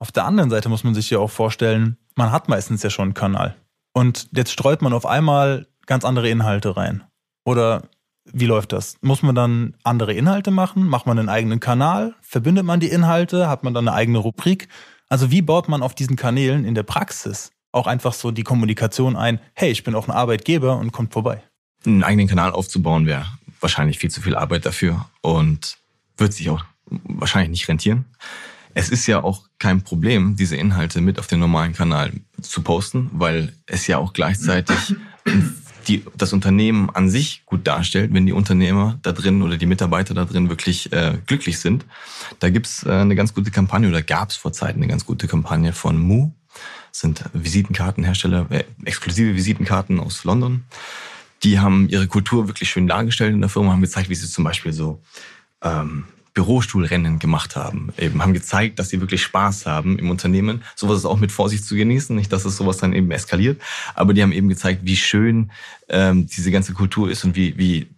Auf der anderen Seite muss man sich ja auch vorstellen, man hat meistens ja schon einen Kanal. Und jetzt streut man auf einmal ganz andere Inhalte rein. Oder wie läuft das? Muss man dann andere Inhalte machen? Macht man einen eigenen Kanal? Verbindet man die Inhalte? Hat man dann eine eigene Rubrik? Also wie baut man auf diesen Kanälen in der Praxis auch einfach so die Kommunikation ein, hey, ich bin auch ein Arbeitgeber und kommt vorbei? Einen eigenen Kanal aufzubauen wäre wahrscheinlich viel zu viel Arbeit dafür und wird sich auch wahrscheinlich nicht rentieren. Es ist ja auch kein Problem, diese Inhalte mit auf den normalen Kanal zu posten, weil es ja auch gleichzeitig die, das Unternehmen an sich gut darstellt, wenn die Unternehmer da drin oder die Mitarbeiter da drin wirklich äh, glücklich sind. Da gibt's äh, eine ganz gute Kampagne oder gab's vor Zeiten eine ganz gute Kampagne von Mu. Das sind Visitenkartenhersteller, äh, exklusive Visitenkarten aus London. Die haben ihre Kultur wirklich schön dargestellt in der Firma, haben gezeigt, wie sie zum Beispiel so ähm, Bürostuhlrennen gemacht haben. Eben haben gezeigt, dass sie wirklich Spaß haben im Unternehmen. Sowas ist auch mit Vorsicht zu genießen, nicht, dass es sowas dann eben eskaliert. Aber die haben eben gezeigt, wie schön ähm, diese ganze Kultur ist und wie, wie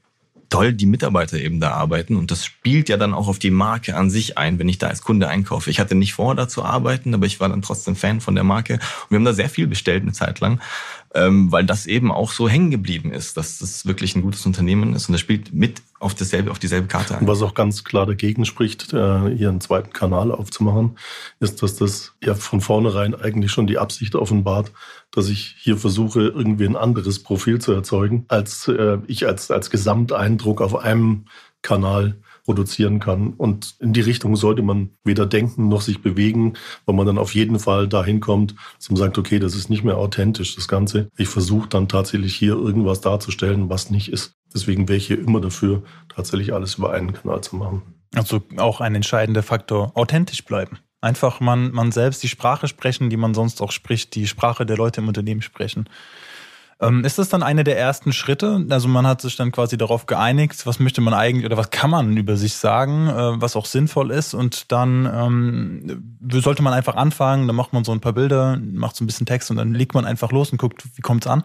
toll die Mitarbeiter eben da arbeiten. Und das spielt ja dann auch auf die Marke an sich ein, wenn ich da als Kunde einkaufe. Ich hatte nicht vor, da zu arbeiten, aber ich war dann trotzdem Fan von der Marke. Und wir haben da sehr viel bestellt eine Zeit lang, weil das eben auch so hängen geblieben ist, dass das wirklich ein gutes Unternehmen ist. Und das spielt mit auf dasselbe, auf dieselbe Karte ein. Und was auch ganz klar dagegen spricht, hier einen zweiten Kanal aufzumachen, ist, dass das ja von vornherein eigentlich schon die Absicht offenbart, dass ich hier versuche, irgendwie ein anderes Profil zu erzeugen, als äh, ich als, als Gesamteindruck auf einem Kanal produzieren kann. Und in die Richtung sollte man weder denken noch sich bewegen, weil man dann auf jeden Fall dahin kommt, dass man sagt, okay, das ist nicht mehr authentisch, das Ganze. Ich versuche dann tatsächlich hier irgendwas darzustellen, was nicht ist. Deswegen wäre ich hier immer dafür, tatsächlich alles über einen Kanal zu machen. Also auch ein entscheidender Faktor, authentisch bleiben. Einfach man, man selbst die Sprache sprechen, die man sonst auch spricht, die Sprache der Leute im Unternehmen sprechen. Ähm, ist das dann einer der ersten Schritte? Also man hat sich dann quasi darauf geeinigt, was möchte man eigentlich oder was kann man über sich sagen, äh, was auch sinnvoll ist. Und dann ähm, sollte man einfach anfangen, dann macht man so ein paar Bilder, macht so ein bisschen Text und dann legt man einfach los und guckt, wie kommt's an?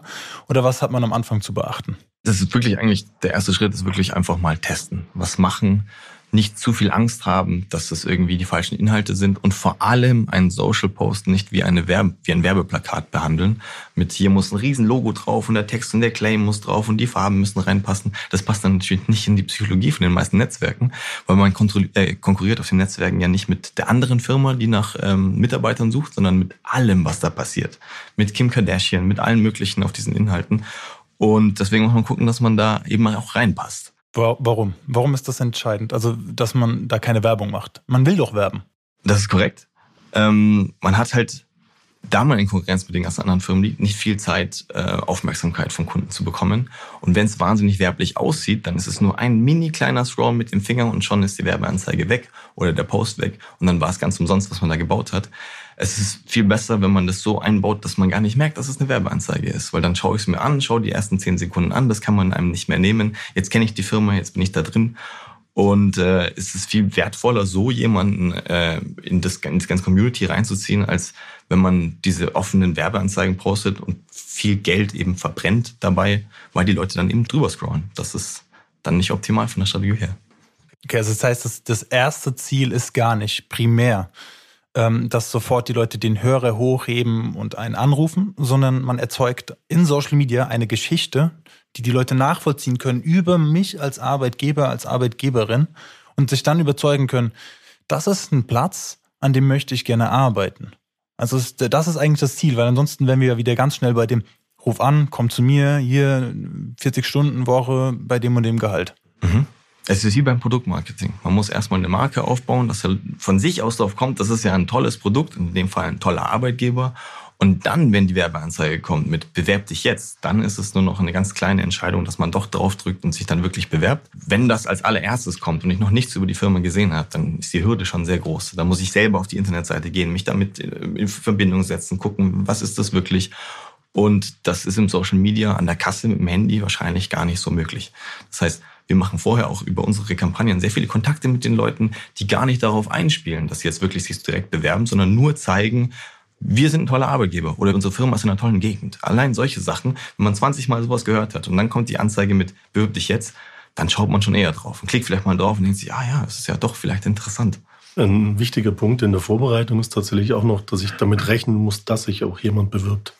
Oder was hat man am Anfang zu beachten? Das ist wirklich eigentlich, der erste Schritt ist wirklich einfach mal testen, was machen, nicht zu viel Angst haben, dass das irgendwie die falschen Inhalte sind und vor allem einen Social Post nicht wie, eine Werbe, wie ein Werbeplakat behandeln. Mit hier muss ein Riesenlogo drauf und der Text und der Claim muss drauf und die Farben müssen reinpassen. Das passt dann natürlich nicht in die Psychologie von den meisten Netzwerken, weil man kontroll- äh, konkurriert auf den Netzwerken ja nicht mit der anderen Firma, die nach ähm, Mitarbeitern sucht, sondern mit allem, was da passiert. Mit Kim Kardashian, mit allen möglichen auf diesen Inhalten. Und deswegen muss man gucken, dass man da eben auch reinpasst. Warum? Warum ist das entscheidend? Also, dass man da keine Werbung macht. Man will doch werben. Das ist korrekt. Ähm, man hat halt, da man in Konkurrenz mit den ganzen anderen Firmen liegt, nicht viel Zeit, äh, Aufmerksamkeit von Kunden zu bekommen. Und wenn es wahnsinnig werblich aussieht, dann ist es nur ein mini kleiner Scroll mit dem Finger und schon ist die Werbeanzeige weg oder der Post weg. Und dann war es ganz umsonst, was man da gebaut hat. Es ist viel besser, wenn man das so einbaut, dass man gar nicht merkt, dass es eine Werbeanzeige ist. Weil dann schaue ich es mir an, schaue die ersten zehn Sekunden an, das kann man einem nicht mehr nehmen. Jetzt kenne ich die Firma, jetzt bin ich da drin. Und äh, es ist viel wertvoller, so jemanden äh, in das ganze Community reinzuziehen, als wenn man diese offenen Werbeanzeigen postet und viel Geld eben verbrennt dabei, weil die Leute dann eben drüber scrollen. Das ist dann nicht optimal von der Strategie her. Okay, also das heißt, das, das erste Ziel ist gar nicht primär, dass sofort die Leute den Hörer hochheben und einen anrufen, sondern man erzeugt in Social Media eine Geschichte, die die Leute nachvollziehen können über mich als Arbeitgeber, als Arbeitgeberin und sich dann überzeugen können, das ist ein Platz, an dem möchte ich gerne arbeiten. Also das ist eigentlich das Ziel, weil ansonsten wären wir ja wieder ganz schnell bei dem Ruf an, komm zu mir, hier vierzig-Stunden-Woche bei dem und dem Gehalt. Mhm. Es ist wie beim Produktmarketing. Man muss erstmal eine Marke aufbauen, dass er von sich aus drauf kommt, das ist ja ein tolles Produkt, in dem Fall ein toller Arbeitgeber. Und dann, wenn die Werbeanzeige kommt mit Bewerb dich jetzt, dann ist es nur noch eine ganz kleine Entscheidung, dass man doch drauf drückt und sich dann wirklich bewerbt. Wenn das als allererstes kommt und ich noch nichts über die Firma gesehen habe, dann ist die Hürde schon sehr groß. Da muss ich selber auf die Internetseite gehen, mich damit in Verbindung setzen, gucken, was ist das wirklich. Und das ist im Social Media an der Kasse mit dem Handy wahrscheinlich gar nicht so möglich. Das heißt, wir machen vorher auch über unsere Kampagnen sehr viele Kontakte mit den Leuten, die gar nicht darauf einspielen, dass sie jetzt wirklich sich direkt bewerben, sondern nur zeigen, wir sind ein toller Arbeitgeber oder unsere Firma ist in einer tollen Gegend. Allein solche Sachen, wenn man zwanzig Mal sowas gehört hat und dann kommt die Anzeige mit, bewirb dich jetzt, dann schaut man schon eher drauf und klickt vielleicht mal drauf und denkt sich, ah ja, das ist ja doch vielleicht interessant. Ein wichtiger Punkt in der Vorbereitung ist tatsächlich auch noch, dass ich damit rechnen muss, dass sich auch jemand bewirbt.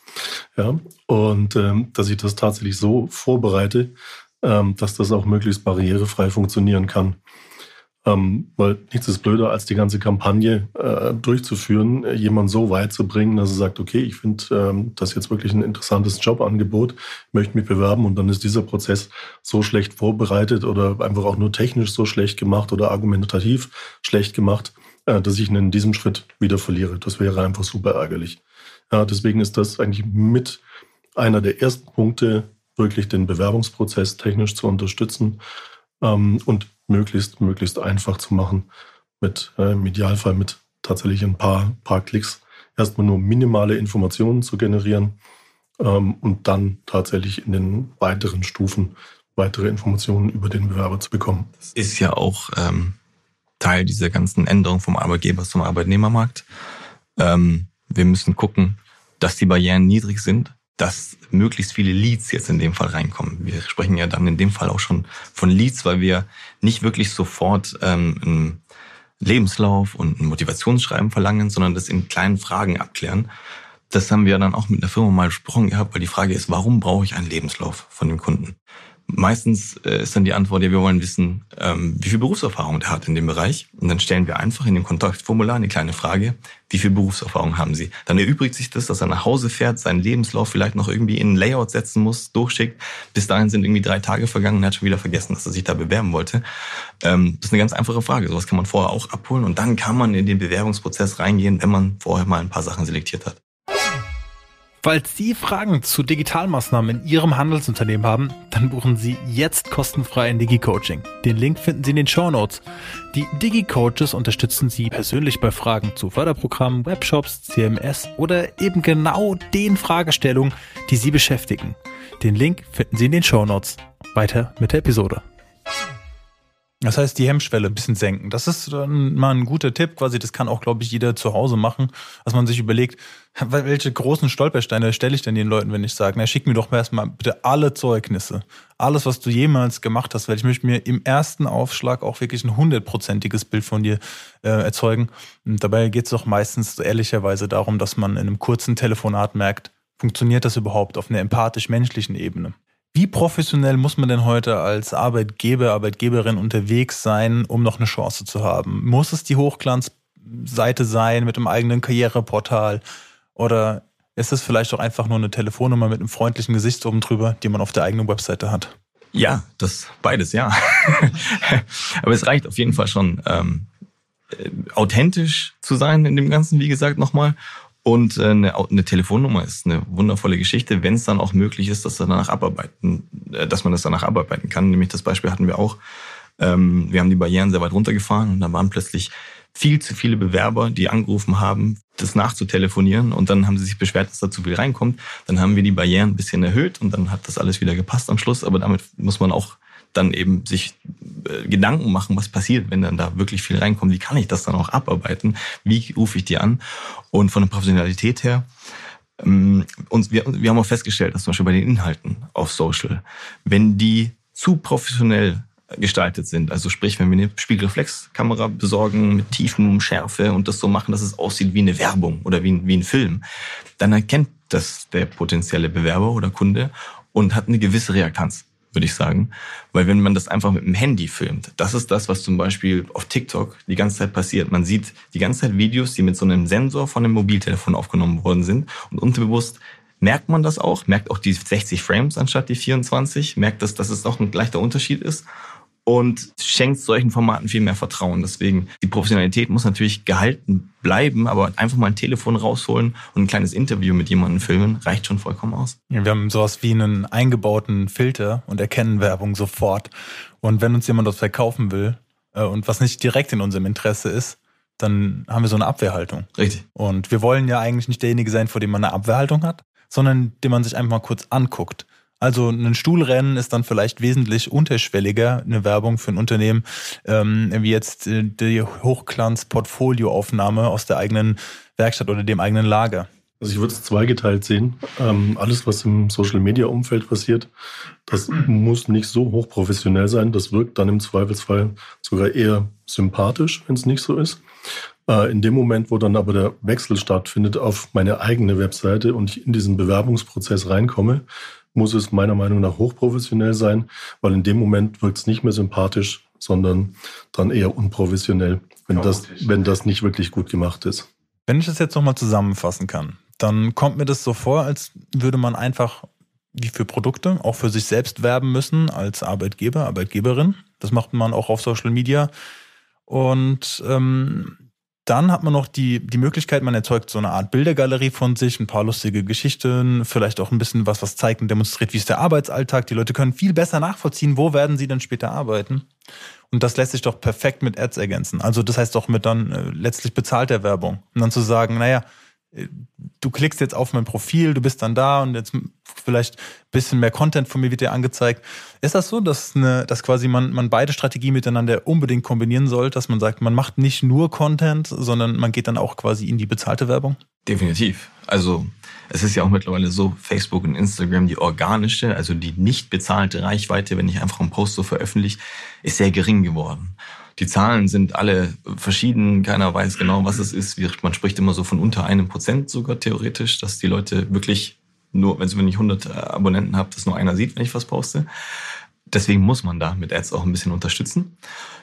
Ja? Und ähm, dass ich das tatsächlich so vorbereite, ähm, dass das auch möglichst barrierefrei funktionieren kann. Ähm, weil nichts ist blöder, als die ganze Kampagne äh, durchzuführen, äh, jemanden so weit zu bringen, dass er sagt, okay, ich finde ähm, das jetzt wirklich ein interessantes Jobangebot, möchte mich bewerben, und dann ist dieser Prozess so schlecht vorbereitet oder einfach auch nur technisch so schlecht gemacht oder argumentativ schlecht gemacht, äh, dass ich ihn in diesem Schritt wieder verliere. Das wäre einfach super ärgerlich. Ja, deswegen ist das eigentlich mit einer der ersten Punkte, wirklich den Bewerbungsprozess technisch zu unterstützen ähm, und möglichst, möglichst einfach zu machen, mit, äh, im Idealfall mit tatsächlich ein paar, paar Klicks erstmal nur minimale Informationen zu generieren ähm, und dann tatsächlich in den weiteren Stufen weitere Informationen über den Bewerber zu bekommen. Das ist ja auch ähm, Teil dieser ganzen Änderung vom Arbeitgeber zum Arbeitnehmermarkt. Ähm, wir müssen gucken, dass die Barrieren niedrig sind, dass möglichst viele Leads jetzt in dem Fall reinkommen. Wir sprechen ja dann in dem Fall auch schon von Leads, weil wir nicht wirklich sofort ähm, einen Lebenslauf und ein Motivationsschreiben verlangen, sondern das in kleinen Fragen abklären. Das haben wir dann auch mit einer Firma mal besprochen gehabt, weil die Frage ist, warum brauche ich einen Lebenslauf von dem Kunden? Meistens ist dann die Antwort, ja, wir wollen wissen, ähm, wie viel Berufserfahrung der hat in dem Bereich. Und dann stellen wir einfach in dem Kontaktformular eine kleine Frage, wie viel Berufserfahrung haben Sie? Dann erübrigt sich das, dass er nach Hause fährt, seinen Lebenslauf vielleicht noch irgendwie in ein Layout setzen muss, durchschickt. Bis dahin sind irgendwie drei Tage vergangen und er hat schon wieder vergessen, dass er sich da bewerben wollte. Ähm, das ist eine ganz einfache Frage. Sowas kann man vorher auch abholen. Und dann kann man in den Bewerbungsprozess reingehen, wenn man vorher mal ein paar Sachen selektiert hat. Falls Sie Fragen zu Digitalmaßnahmen in Ihrem Handelsunternehmen haben, dann buchen Sie jetzt kostenfrei ein Digi-Coaching. Den Link finden Sie in den Shownotes. Die Digi-Coaches unterstützen Sie persönlich bei Fragen zu Förderprogrammen, Webshops, C M S oder eben genau den Fragestellungen, die Sie beschäftigen. Den Link finden Sie in den Shownotes. Weiter mit der Episode. Das heißt, die Hemmschwelle ein bisschen senken. Das ist dann mal ein guter Tipp, quasi. Das kann auch, glaube ich, jeder zu Hause machen, dass man sich überlegt, welche großen Stolpersteine stelle ich denn den Leuten, wenn ich sage, na, schick mir doch erstmal bitte alle Zeugnisse. Alles, was du jemals gemacht hast, weil ich möchte mir im ersten Aufschlag auch wirklich ein hundertprozentiges Bild von dir äh, erzeugen. Und dabei geht es doch meistens ehrlicherweise darum, dass man in einem kurzen Telefonat merkt, funktioniert das überhaupt auf einer empathisch-menschlichen Ebene? Wie professionell muss man denn heute als Arbeitgeber, Arbeitgeberin unterwegs sein, um noch eine Chance zu haben? Muss es die Hochglanzseite sein mit einem eigenen Karriereportal? Oder ist es vielleicht auch einfach nur eine Telefonnummer mit einem freundlichen Gesicht oben drüber, die man auf der eigenen Webseite hat? Ja, das beides, ja. Aber es reicht auf jeden Fall schon, ähm, authentisch zu sein in dem Ganzen, wie gesagt, nochmal. Und eine, eine Telefonnummer ist eine wundervolle Geschichte, wenn es dann auch möglich ist, dass, danach abarbeiten, dass man das danach abarbeiten kann. Nämlich das Beispiel hatten wir auch. Wir haben die Barrieren sehr weit runtergefahren und dann waren plötzlich viel zu viele Bewerber, die angerufen haben, das nachzutelefonieren. Und dann haben sie sich beschwert, dass da zu viel reinkommt. Dann haben wir die Barrieren ein bisschen erhöht und dann hat das alles wieder gepasst am Schluss. Aber damit muss man auch dann eben sich Gedanken machen, was passiert, wenn dann da wirklich viel reinkommt. Wie kann ich das dann auch abarbeiten? Wie rufe ich die an? Und von der Professionalität her, ähm, uns, wir, wir haben auch festgestellt, dass zum Beispiel bei den Inhalten auf Social, wenn die zu professionell gestaltet sind, also sprich, wenn wir eine Spiegelreflexkamera besorgen mit Tiefenschärfe und das so machen, dass es aussieht wie eine Werbung oder wie ein, wie ein Film, dann erkennt das der potenzielle Bewerber oder Kunde und hat eine gewisse Reaktanz, würde ich sagen. Weil wenn man das einfach mit dem Handy filmt, das ist das, was zum Beispiel auf TikTok die ganze Zeit passiert. Man sieht die ganze Zeit Videos, die mit so einem Sensor von einem Mobiltelefon aufgenommen worden sind. Und unterbewusst merkt man das auch, merkt auch die sechzig Frames anstatt die vierundzwanzig, merkt, dass, dass es auch ein leichter Unterschied ist und schenkt solchen Formaten viel mehr Vertrauen. Deswegen, die Professionalität muss natürlich gehalten bleiben, aber einfach mal ein Telefon rausholen und ein kleines Interview mit jemandem filmen, reicht schon vollkommen aus. Ja, wir haben sowas wie einen eingebauten Filter und erkennen Werbung sofort. Und wenn uns jemand das verkaufen will und was nicht direkt in unserem Interesse ist, dann haben wir so eine Abwehrhaltung. Richtig. Und wir wollen ja eigentlich nicht derjenige sein, vor dem man eine Abwehrhaltung hat, sondern den man sich einfach mal kurz anguckt. Also ein Stuhlrennen ist dann vielleicht wesentlich unterschwelliger, eine Werbung für ein Unternehmen, ähm, wie jetzt die Hochglanz-Portfolioaufnahme aus der eigenen Werkstatt oder dem eigenen Lager. Also ich würde es zweigeteilt sehen. Ähm, alles, was im Social-Media-Umfeld passiert, das muss nicht so hochprofessionell sein. Das wirkt dann im Zweifelsfall sogar eher sympathisch, wenn es nicht so ist. Äh, in dem Moment, wo dann aber der Wechsel stattfindet auf meine eigene Webseite und ich in diesen Bewerbungsprozess reinkomme, muss es meiner Meinung nach hochprofessionell sein, weil in dem Moment wirkt es nicht mehr sympathisch, sondern dann eher unprofessionell, wenn das, wenn das nicht wirklich gut gemacht ist. Wenn ich das jetzt nochmal zusammenfassen kann, dann kommt mir das so vor, als würde man einfach wie für Produkte auch für sich selbst werben müssen als Arbeitgeber, Arbeitgeberin. Das macht man auch auf Social Media. Und ähm, dann hat man noch die, die Möglichkeit, man erzeugt so eine Art Bildergalerie von sich, ein paar lustige Geschichten, vielleicht auch ein bisschen was, was zeigt und demonstriert, wie ist der Arbeitsalltag. Die Leute können viel besser nachvollziehen, wo werden sie denn später arbeiten. Und das lässt sich doch perfekt mit Ads ergänzen. Also das heißt doch mit dann äh, letztlich bezahlter Werbung. Und dann zu sagen, naja, du klickst jetzt auf mein Profil, du bist dann da und jetzt vielleicht ein bisschen mehr Content von mir wird dir angezeigt. Ist das so, dass, eine, dass quasi man, man beide Strategien miteinander unbedingt kombinieren soll, dass man sagt, man macht nicht nur Content, sondern man geht dann auch quasi in die bezahlte Werbung? Definitiv. Also es ist ja auch mittlerweile so, Facebook und Instagram, die organische, also die nicht bezahlte Reichweite, wenn ich einfach einen Post so veröffentliche, ist sehr gering geworden. Die Zahlen sind alle verschieden, keiner weiß genau, was es ist. Man spricht immer so von unter einem Prozent sogar theoretisch, dass die Leute wirklich nur, wenn ich hundert Abonnenten habe, dass nur einer sieht, wenn ich was poste. Deswegen muss man da mit Ads auch ein bisschen unterstützen.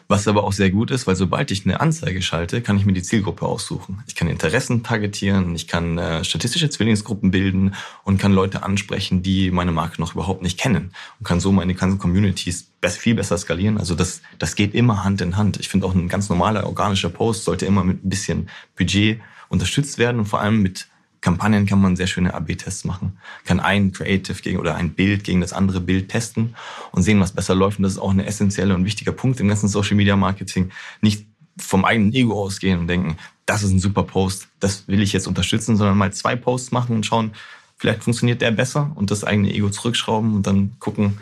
Was aber auch sehr gut ist, weil sobald ich eine Anzeige schalte, kann ich mir die Zielgruppe aussuchen. Ich kann Interessen targetieren, ich kann äh, statistische Zwillingsgruppen bilden und kann Leute ansprechen, die meine Marke noch überhaupt nicht kennen. Und kann so meine ganzen Communities best, viel besser skalieren. Also das, das geht immer Hand in Hand. Ich finde auch ein ganz normaler organischer Post sollte immer mit ein bisschen Budget unterstützt werden. Und vor allem mit Kampagnen kann man sehr schöne A B Tests machen. Kann ein Creative gegen oder ein Bild gegen das andere Bild testen und sehen, was besser läuft. Und das ist auch ein essentieller und wichtiger Punkt im ganzen Social-Media-Marketing. Nicht vom eigenen Ego ausgehen und denken, das ist ein super Post, das will ich jetzt unterstützen, sondern mal zwei Posts machen und schauen, vielleicht funktioniert der besser und das eigene Ego zurückschrauben und dann gucken,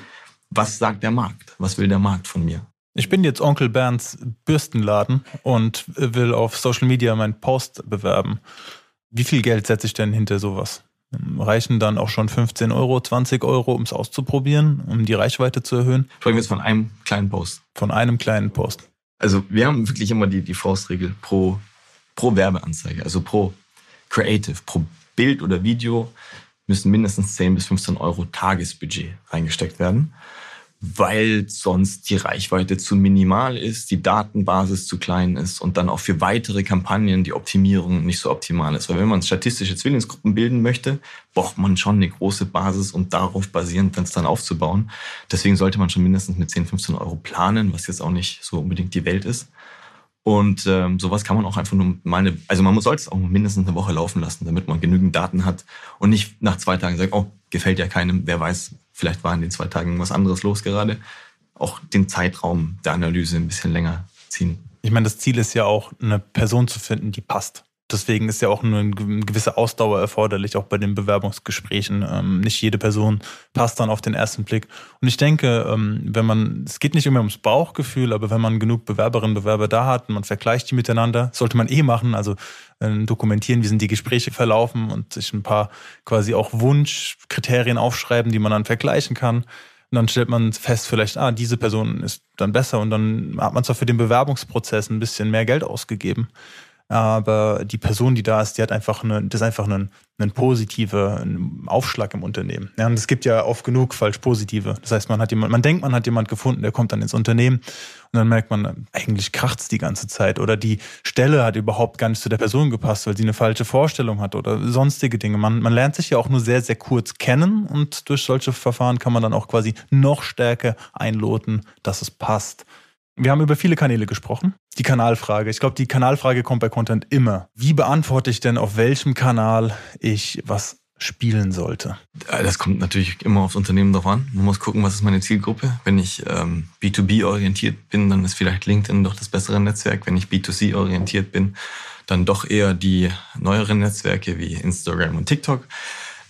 was sagt der Markt, was will der Markt von mir. Ich bin jetzt Onkel Bernds Bürstenladen und will auf Social Media meinen Post bewerben. Wie viel Geld setze ich denn hinter sowas? Reichen dann auch schon fünfzehn Euro, zwanzig Euro, um es auszuprobieren, um die Reichweite zu erhöhen? Sprechen wir jetzt von einem kleinen Post. Von einem kleinen Post. Also wir haben wirklich immer die, die Faustregel pro, pro Werbeanzeige, also pro Creative, pro Bild oder Video müssen mindestens zehn bis fünfzehn Euro Tagesbudget reingesteckt werden, weil sonst die Reichweite zu minimal ist, die Datenbasis zu klein ist und dann auch für weitere Kampagnen die Optimierung nicht so optimal ist. Weil wenn man statistische Zwillingsgruppen bilden möchte, braucht man schon eine große Basis, um darauf basierend das dann aufzubauen. Deswegen sollte man schon mindestens mit zehn, fünfzehn Euro planen, was jetzt auch nicht so unbedingt die Welt ist. Und ähm, sowas kann man auch einfach nur mal, eine, also man sollte es auch mindestens eine Woche laufen lassen, damit man genügend Daten hat und nicht nach zwei Tagen sagt, oh, gefällt ja keinem, wer weiß, vielleicht war in den zwei Tagen was anderes los gerade, auch den Zeitraum der Analyse ein bisschen länger ziehen. Ich meine, das Ziel ist ja auch, eine Person zu finden, die passt. Deswegen ist ja auch eine gewisse Ausdauer erforderlich, auch bei den Bewerbungsgesprächen. Nicht jede Person passt dann auf den ersten Blick. Und ich denke, wenn man, es geht nicht immer ums Bauchgefühl, aber wenn man genug Bewerberinnen und Bewerber da hat und man vergleicht die miteinander, sollte man eh machen, also dokumentieren, wie sind die Gespräche verlaufen und sich ein paar quasi auch Wunschkriterien aufschreiben, die man dann vergleichen kann. Und dann stellt man fest, vielleicht, ah, diese Person ist dann besser und dann hat man zwar für den Bewerbungsprozess ein bisschen mehr Geld ausgegeben, aber die Person, die da ist, die hat einfach eine, das ist einfach einen, einen positiven Aufschlag im Unternehmen. Ja, und es gibt ja oft genug falsch positive. Das heißt, man hat jemand, man denkt, man hat jemand gefunden, der kommt dann ins Unternehmen und dann merkt man, eigentlich kracht's die ganze Zeit oder die Stelle hat überhaupt gar nicht zu der Person gepasst, weil sie eine falsche Vorstellung hat oder sonstige Dinge. Man, man lernt sich ja auch nur sehr, sehr kurz kennen und durch solche Verfahren kann man dann auch quasi noch stärker einloten, dass es passt. Wir haben über viele Kanäle gesprochen. Die Kanalfrage. Ich glaube, die Kanalfrage kommt bei Content immer. Wie beantworte ich denn, auf welchem Kanal ich was spielen sollte? Das kommt natürlich immer aufs Unternehmen drauf an. Man muss gucken, was ist meine Zielgruppe. Wenn ich ähm, B zwei B orientiert bin, dann ist vielleicht LinkedIn doch das bessere Netzwerk. Wenn ich B zwei C orientiert bin, dann doch eher die neueren Netzwerke wie Instagram und TikTok.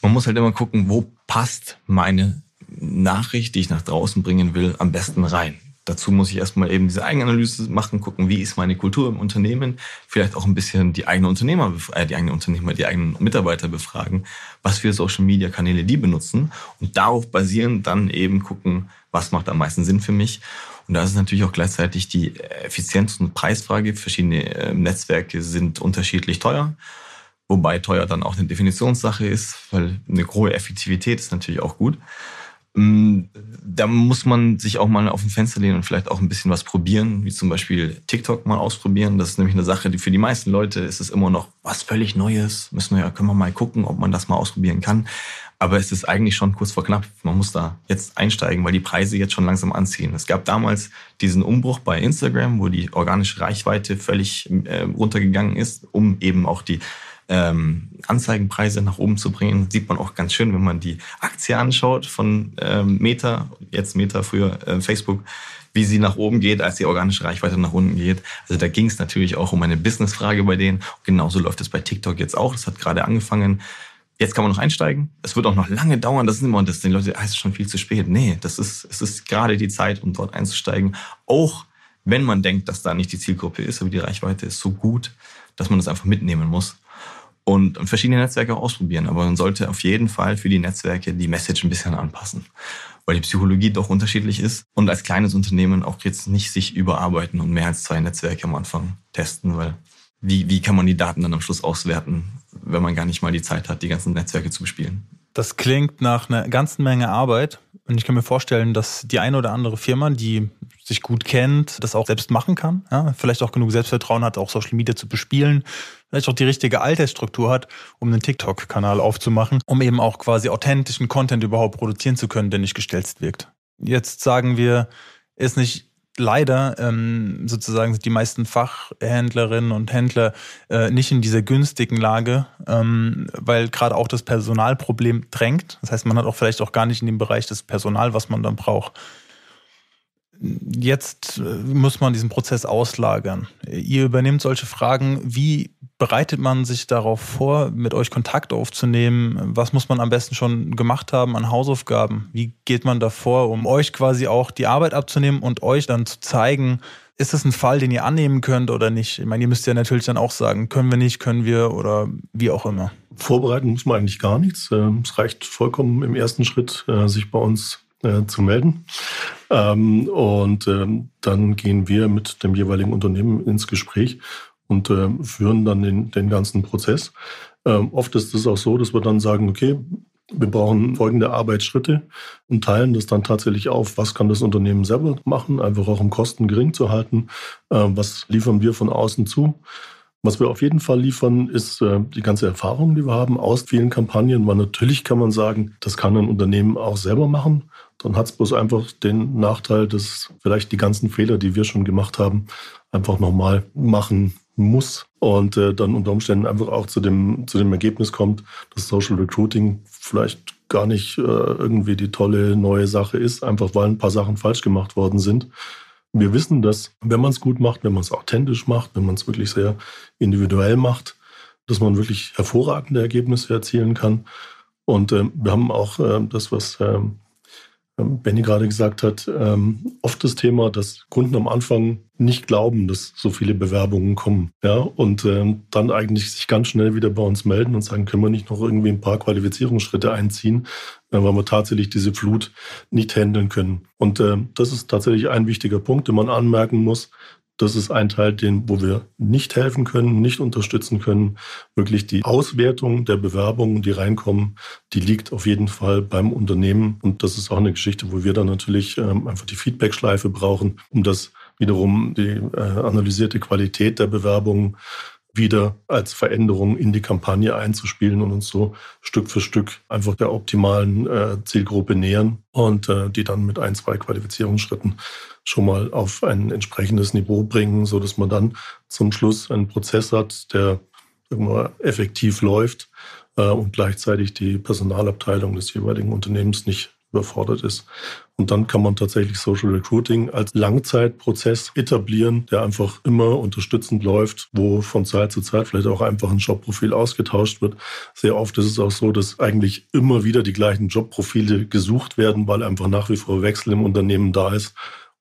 Man muss halt immer gucken, wo passt meine Nachricht, die ich nach draußen bringen will, am besten rein. Dazu muss ich erstmal eben diese Eigenanalyse machen, gucken, wie ist meine Kultur im Unternehmen, vielleicht auch ein bisschen die eigenen Unternehmer, äh, die eigenen Unternehmer, die eigenen Mitarbeiter befragen, was für Social-Media-Kanäle die benutzen und darauf basierend dann eben gucken, was macht am meisten Sinn für mich. Und da ist natürlich auch gleichzeitig die Effizienz- und Preisfrage. Verschiedene äh, Netzwerke sind unterschiedlich teuer, wobei teuer dann auch eine Definitionssache ist, weil eine hohe Effektivität ist natürlich auch gut. Da muss man sich auch mal auf ein Fenster lehnen und vielleicht auch ein bisschen was probieren, wie zum Beispiel TikTok mal ausprobieren. Das ist nämlich eine Sache, die für die meisten Leute ist es immer noch was völlig Neues. Müssen wir ja, können wir mal gucken, ob man das mal ausprobieren kann. Aber es ist eigentlich schon kurz vor knapp. Man muss da jetzt einsteigen, weil die Preise jetzt schon langsam anziehen. Es gab damals diesen Umbruch bei Instagram, wo die organische Reichweite völlig äh, runtergegangen ist, um eben auch die Ähm, Anzeigenpreise nach oben zu bringen. Das sieht man auch ganz schön, wenn man die Aktie anschaut von ähm, Meta, jetzt Meta, früher äh, Facebook, wie sie nach oben geht, als die organische Reichweite nach unten geht. Also da ging es natürlich auch um eine Business-Frage bei denen. Genauso läuft es bei TikTok jetzt auch. Das hat gerade angefangen. Jetzt kann man noch einsteigen. Es wird auch noch lange dauern. Das ist immer das. Die Leute, ah, es ist schon viel zu spät. Nee, das ist, es ist gerade die Zeit, um dort einzusteigen. Auch wenn man denkt, dass da nicht die Zielgruppe ist, aber die Reichweite ist so gut, dass man das einfach mitnehmen muss. Und verschiedene Netzwerke auch ausprobieren. Aber man sollte auf jeden Fall für die Netzwerke die Message ein bisschen anpassen, weil die Psychologie doch unterschiedlich ist. Und als kleines Unternehmen auch jetzt nicht sich überarbeiten und mehr als zwei Netzwerke am Anfang testen, weil wie, wie kann man die Daten dann am Schluss auswerten, wenn man gar nicht mal die Zeit hat, die ganzen Netzwerke zu bespielen? Das klingt nach einer ganzen Menge Arbeit. Und ich kann mir vorstellen, dass die eine oder andere Firma, die sich gut kennt, das auch selbst machen kann. Ja? Vielleicht auch genug Selbstvertrauen hat, auch Social Media zu bespielen. Vielleicht auch die richtige Altersstruktur hat, um einen TikTok-Kanal aufzumachen, um eben auch quasi authentischen Content überhaupt produzieren zu können, der nicht gestelzt wirkt. Jetzt sagen wir, ist nicht... Leider ähm, sozusagen sind die meisten Fachhändlerinnen und Händler äh, nicht in dieser günstigen Lage, ähm, weil gerade auch das Personalproblem drängt. Das heißt, man hat auch vielleicht auch gar nicht in dem Bereich das Personal, was man dann braucht. Jetzt äh, muss man diesen Prozess auslagern. Ihr übernehmt solche Fragen. Wie bereitet man sich darauf vor, mit euch Kontakt aufzunehmen? Was muss man am besten schon gemacht haben an Hausaufgaben? Wie geht man davor, um euch quasi auch die Arbeit abzunehmen und euch dann zu zeigen, ist das ein Fall, den ihr annehmen könnt oder nicht? Ich meine, ihr müsst ja natürlich dann auch sagen, können wir nicht, können wir oder wie auch immer. Vorbereiten muss man eigentlich gar nichts. Es reicht vollkommen im ersten Schritt, sich bei uns zu melden. Und dann gehen wir mit dem jeweiligen Unternehmen ins Gespräch und äh, führen dann den, den ganzen Prozess. Ähm, oft ist es auch so, dass wir dann sagen, okay, wir brauchen folgende Arbeitsschritte und teilen das dann tatsächlich auf, was kann das Unternehmen selber machen, einfach auch um Kosten gering zu halten, äh, was liefern wir von außen zu. Was wir auf jeden Fall liefern, ist äh, die ganze Erfahrung, die wir haben aus vielen Kampagnen, weil natürlich kann man sagen, das kann ein Unternehmen auch selber machen. Dann hat es bloß einfach den Nachteil, dass vielleicht die ganzen Fehler, die wir schon gemacht haben, einfach nochmal machen muss und äh, dann unter Umständen einfach auch zu dem, zu dem Ergebnis kommt, dass Social Recruiting vielleicht gar nicht äh, irgendwie die tolle neue Sache ist, einfach weil ein paar Sachen falsch gemacht worden sind. Wir wissen, dass wenn man es gut macht, wenn man es authentisch macht, wenn man es wirklich sehr individuell macht, dass man wirklich hervorragende Ergebnisse erzielen kann. Und äh, wir haben auch äh, das, was äh, Benni gerade gesagt hat, ähm, oft das Thema, dass Kunden am Anfang nicht glauben, dass so viele Bewerbungen kommen. Ja, und ähm, dann eigentlich sich ganz schnell wieder bei uns melden und sagen, können wir nicht noch irgendwie ein paar Qualifizierungsschritte einziehen, äh, weil wir tatsächlich diese Flut nicht handeln können. Und äh, das ist tatsächlich ein wichtiger Punkt, den man anmerken muss. Das ist ein Teil, den, wo wir nicht helfen können, nicht unterstützen können. Wirklich die Auswertung der Bewerbungen, die reinkommen, die liegt auf jeden Fall beim Unternehmen. Und das ist auch eine Geschichte, wo wir dann natürlich ähm, einfach die Feedback-Schleife brauchen, um das wiederum die äh, analysierte Qualität der Bewerbungen wieder als Veränderung in die Kampagne einzuspielen und uns so Stück für Stück einfach der optimalen äh, Zielgruppe nähern und äh, die dann mit ein, zwei Qualifizierungsschritten schon mal auf ein entsprechendes Niveau bringen, sodass man dann zum Schluss einen Prozess hat, der sagen wir mal, effektiv läuft äh, und gleichzeitig die Personalabteilung des jeweiligen Unternehmens nicht überfordert ist. Und dann kann man tatsächlich Social Recruiting als Langzeitprozess etablieren, der einfach immer unterstützend läuft, wo von Zeit zu Zeit vielleicht auch einfach ein Jobprofil ausgetauscht wird. Sehr oft ist es auch so, dass eigentlich immer wieder die gleichen Jobprofile gesucht werden, weil einfach nach wie vor Wechsel im Unternehmen da ist.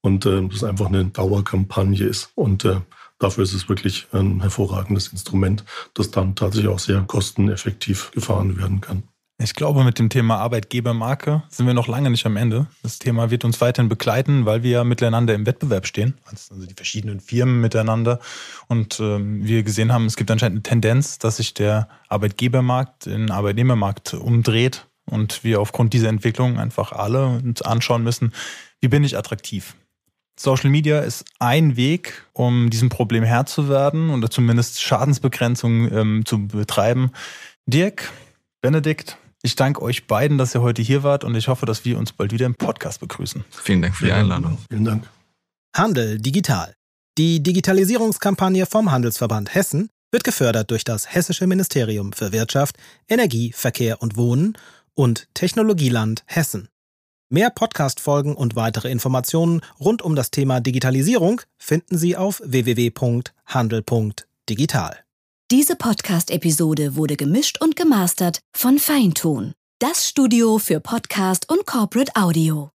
und äh, das einfach eine Dauerkampagne ist. Und äh, dafür ist es wirklich ein hervorragendes Instrument, das dann tatsächlich auch sehr kosteneffektiv gefahren werden kann. Ich glaube, mit dem Thema Arbeitgebermarke sind wir noch lange nicht am Ende. Das Thema wird uns weiterhin begleiten, weil wir ja miteinander im Wettbewerb stehen, also die verschiedenen Firmen miteinander. Und ähm, wir gesehen haben, es gibt anscheinend eine Tendenz, dass sich der Arbeitgebermarkt in den Arbeitnehmermarkt umdreht und wir aufgrund dieser Entwicklung einfach alle uns anschauen müssen, wie bin ich attraktiv? Social Media ist ein Weg, um diesem Problem Herr zu werden oder zumindest Schadensbegrenzung ähm, zu betreiben. Dirk, Benedikt, ich danke euch beiden, dass ihr heute hier wart und ich hoffe, dass wir uns bald wieder im Podcast begrüßen. Vielen Dank für die Einladung. Vielen Dank. Handel digital. Die Digitalisierungskampagne vom Handelsverband Hessen wird gefördert durch das Hessische Ministerium für Wirtschaft, Energie, Verkehr und Wohnen und Technologieland Hessen. Mehr Podcast-Folgen und weitere Informationen rund um das Thema Digitalisierung finden Sie auf w w w punkt handel punkt digital. Diese Podcast-Episode wurde gemischt und gemastert von Feintune, das Studio für Podcast und Corporate Audio.